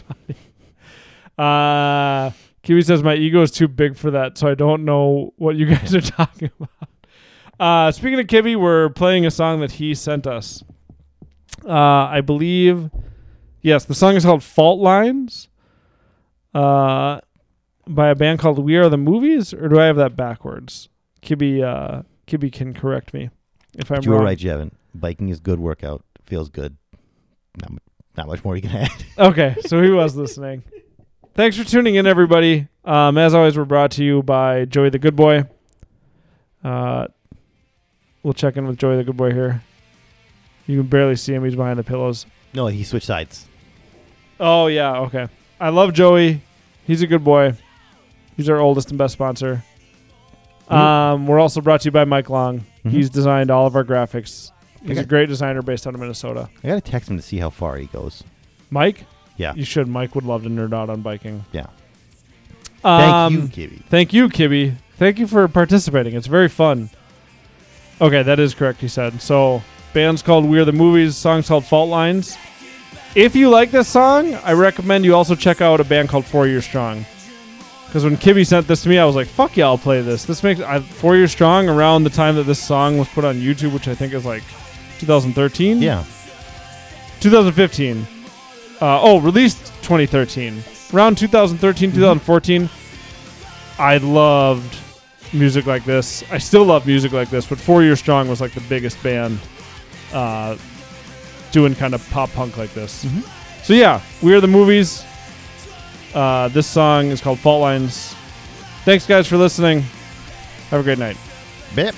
body. Uh, Kibbe says, my ego is too big for that, so I don't know what you guys are talking about. Uh, speaking of Kibbe, we're playing a song that he sent us. Uh, I believe, yes, the song is called Fault Lines uh, by a band called We Are the Movies, or do I have that backwards? Kibbe, uh, Kibbe can correct me if I'm wrong. You're right, Javin. Biking is good workout. Feels good. Not, not much more you can add. Okay, so he was listening. Thanks for tuning in, everybody. Um, as always, we're brought to you by Joey the Good Boy. Uh, we'll check in with Joey the Good Boy here. You can barely see him. He's behind the pillows. No, he switched sides. Oh, yeah. Okay. I love Joey. He's a good boy. He's our oldest and best sponsor. Mm-hmm. Um, we're also brought to you by Mike Long. Mm-hmm. He's designed all of our graphics. He's got, a great designer based out of Minnesota. I got to text him to see how far he goes. Mike? Yeah. You should. Mike would love to nerd out on biking. Yeah. Um, thank you, Kibbe. Thank you, Kibbe. Thank you for participating. It's very fun. Okay, that is correct, he said. So... band's called We Are the Movies, song's called Fault Lines. If you like this song, I recommend you also check out a band called Four Year Strong. Because when Kibbe sent this to me, I was like, fuck yeah, I'll play this. This makes I, Four Year Strong around the time that this song was put on YouTube, which I think is like twenty thirteen? Yeah. twenty fifteen. Uh, oh, released twenty thirteen. Around twenty thirteen, mm-hmm. twenty fourteen, I loved music like this. I still love music like this, but Four Year Strong was like the biggest band. Uh, doing kind of pop punk like this. Mm-hmm. So yeah, We Are the Movies. Uh, this song is called Fault Lines. Thanks guys for listening. Have a great night. Bip.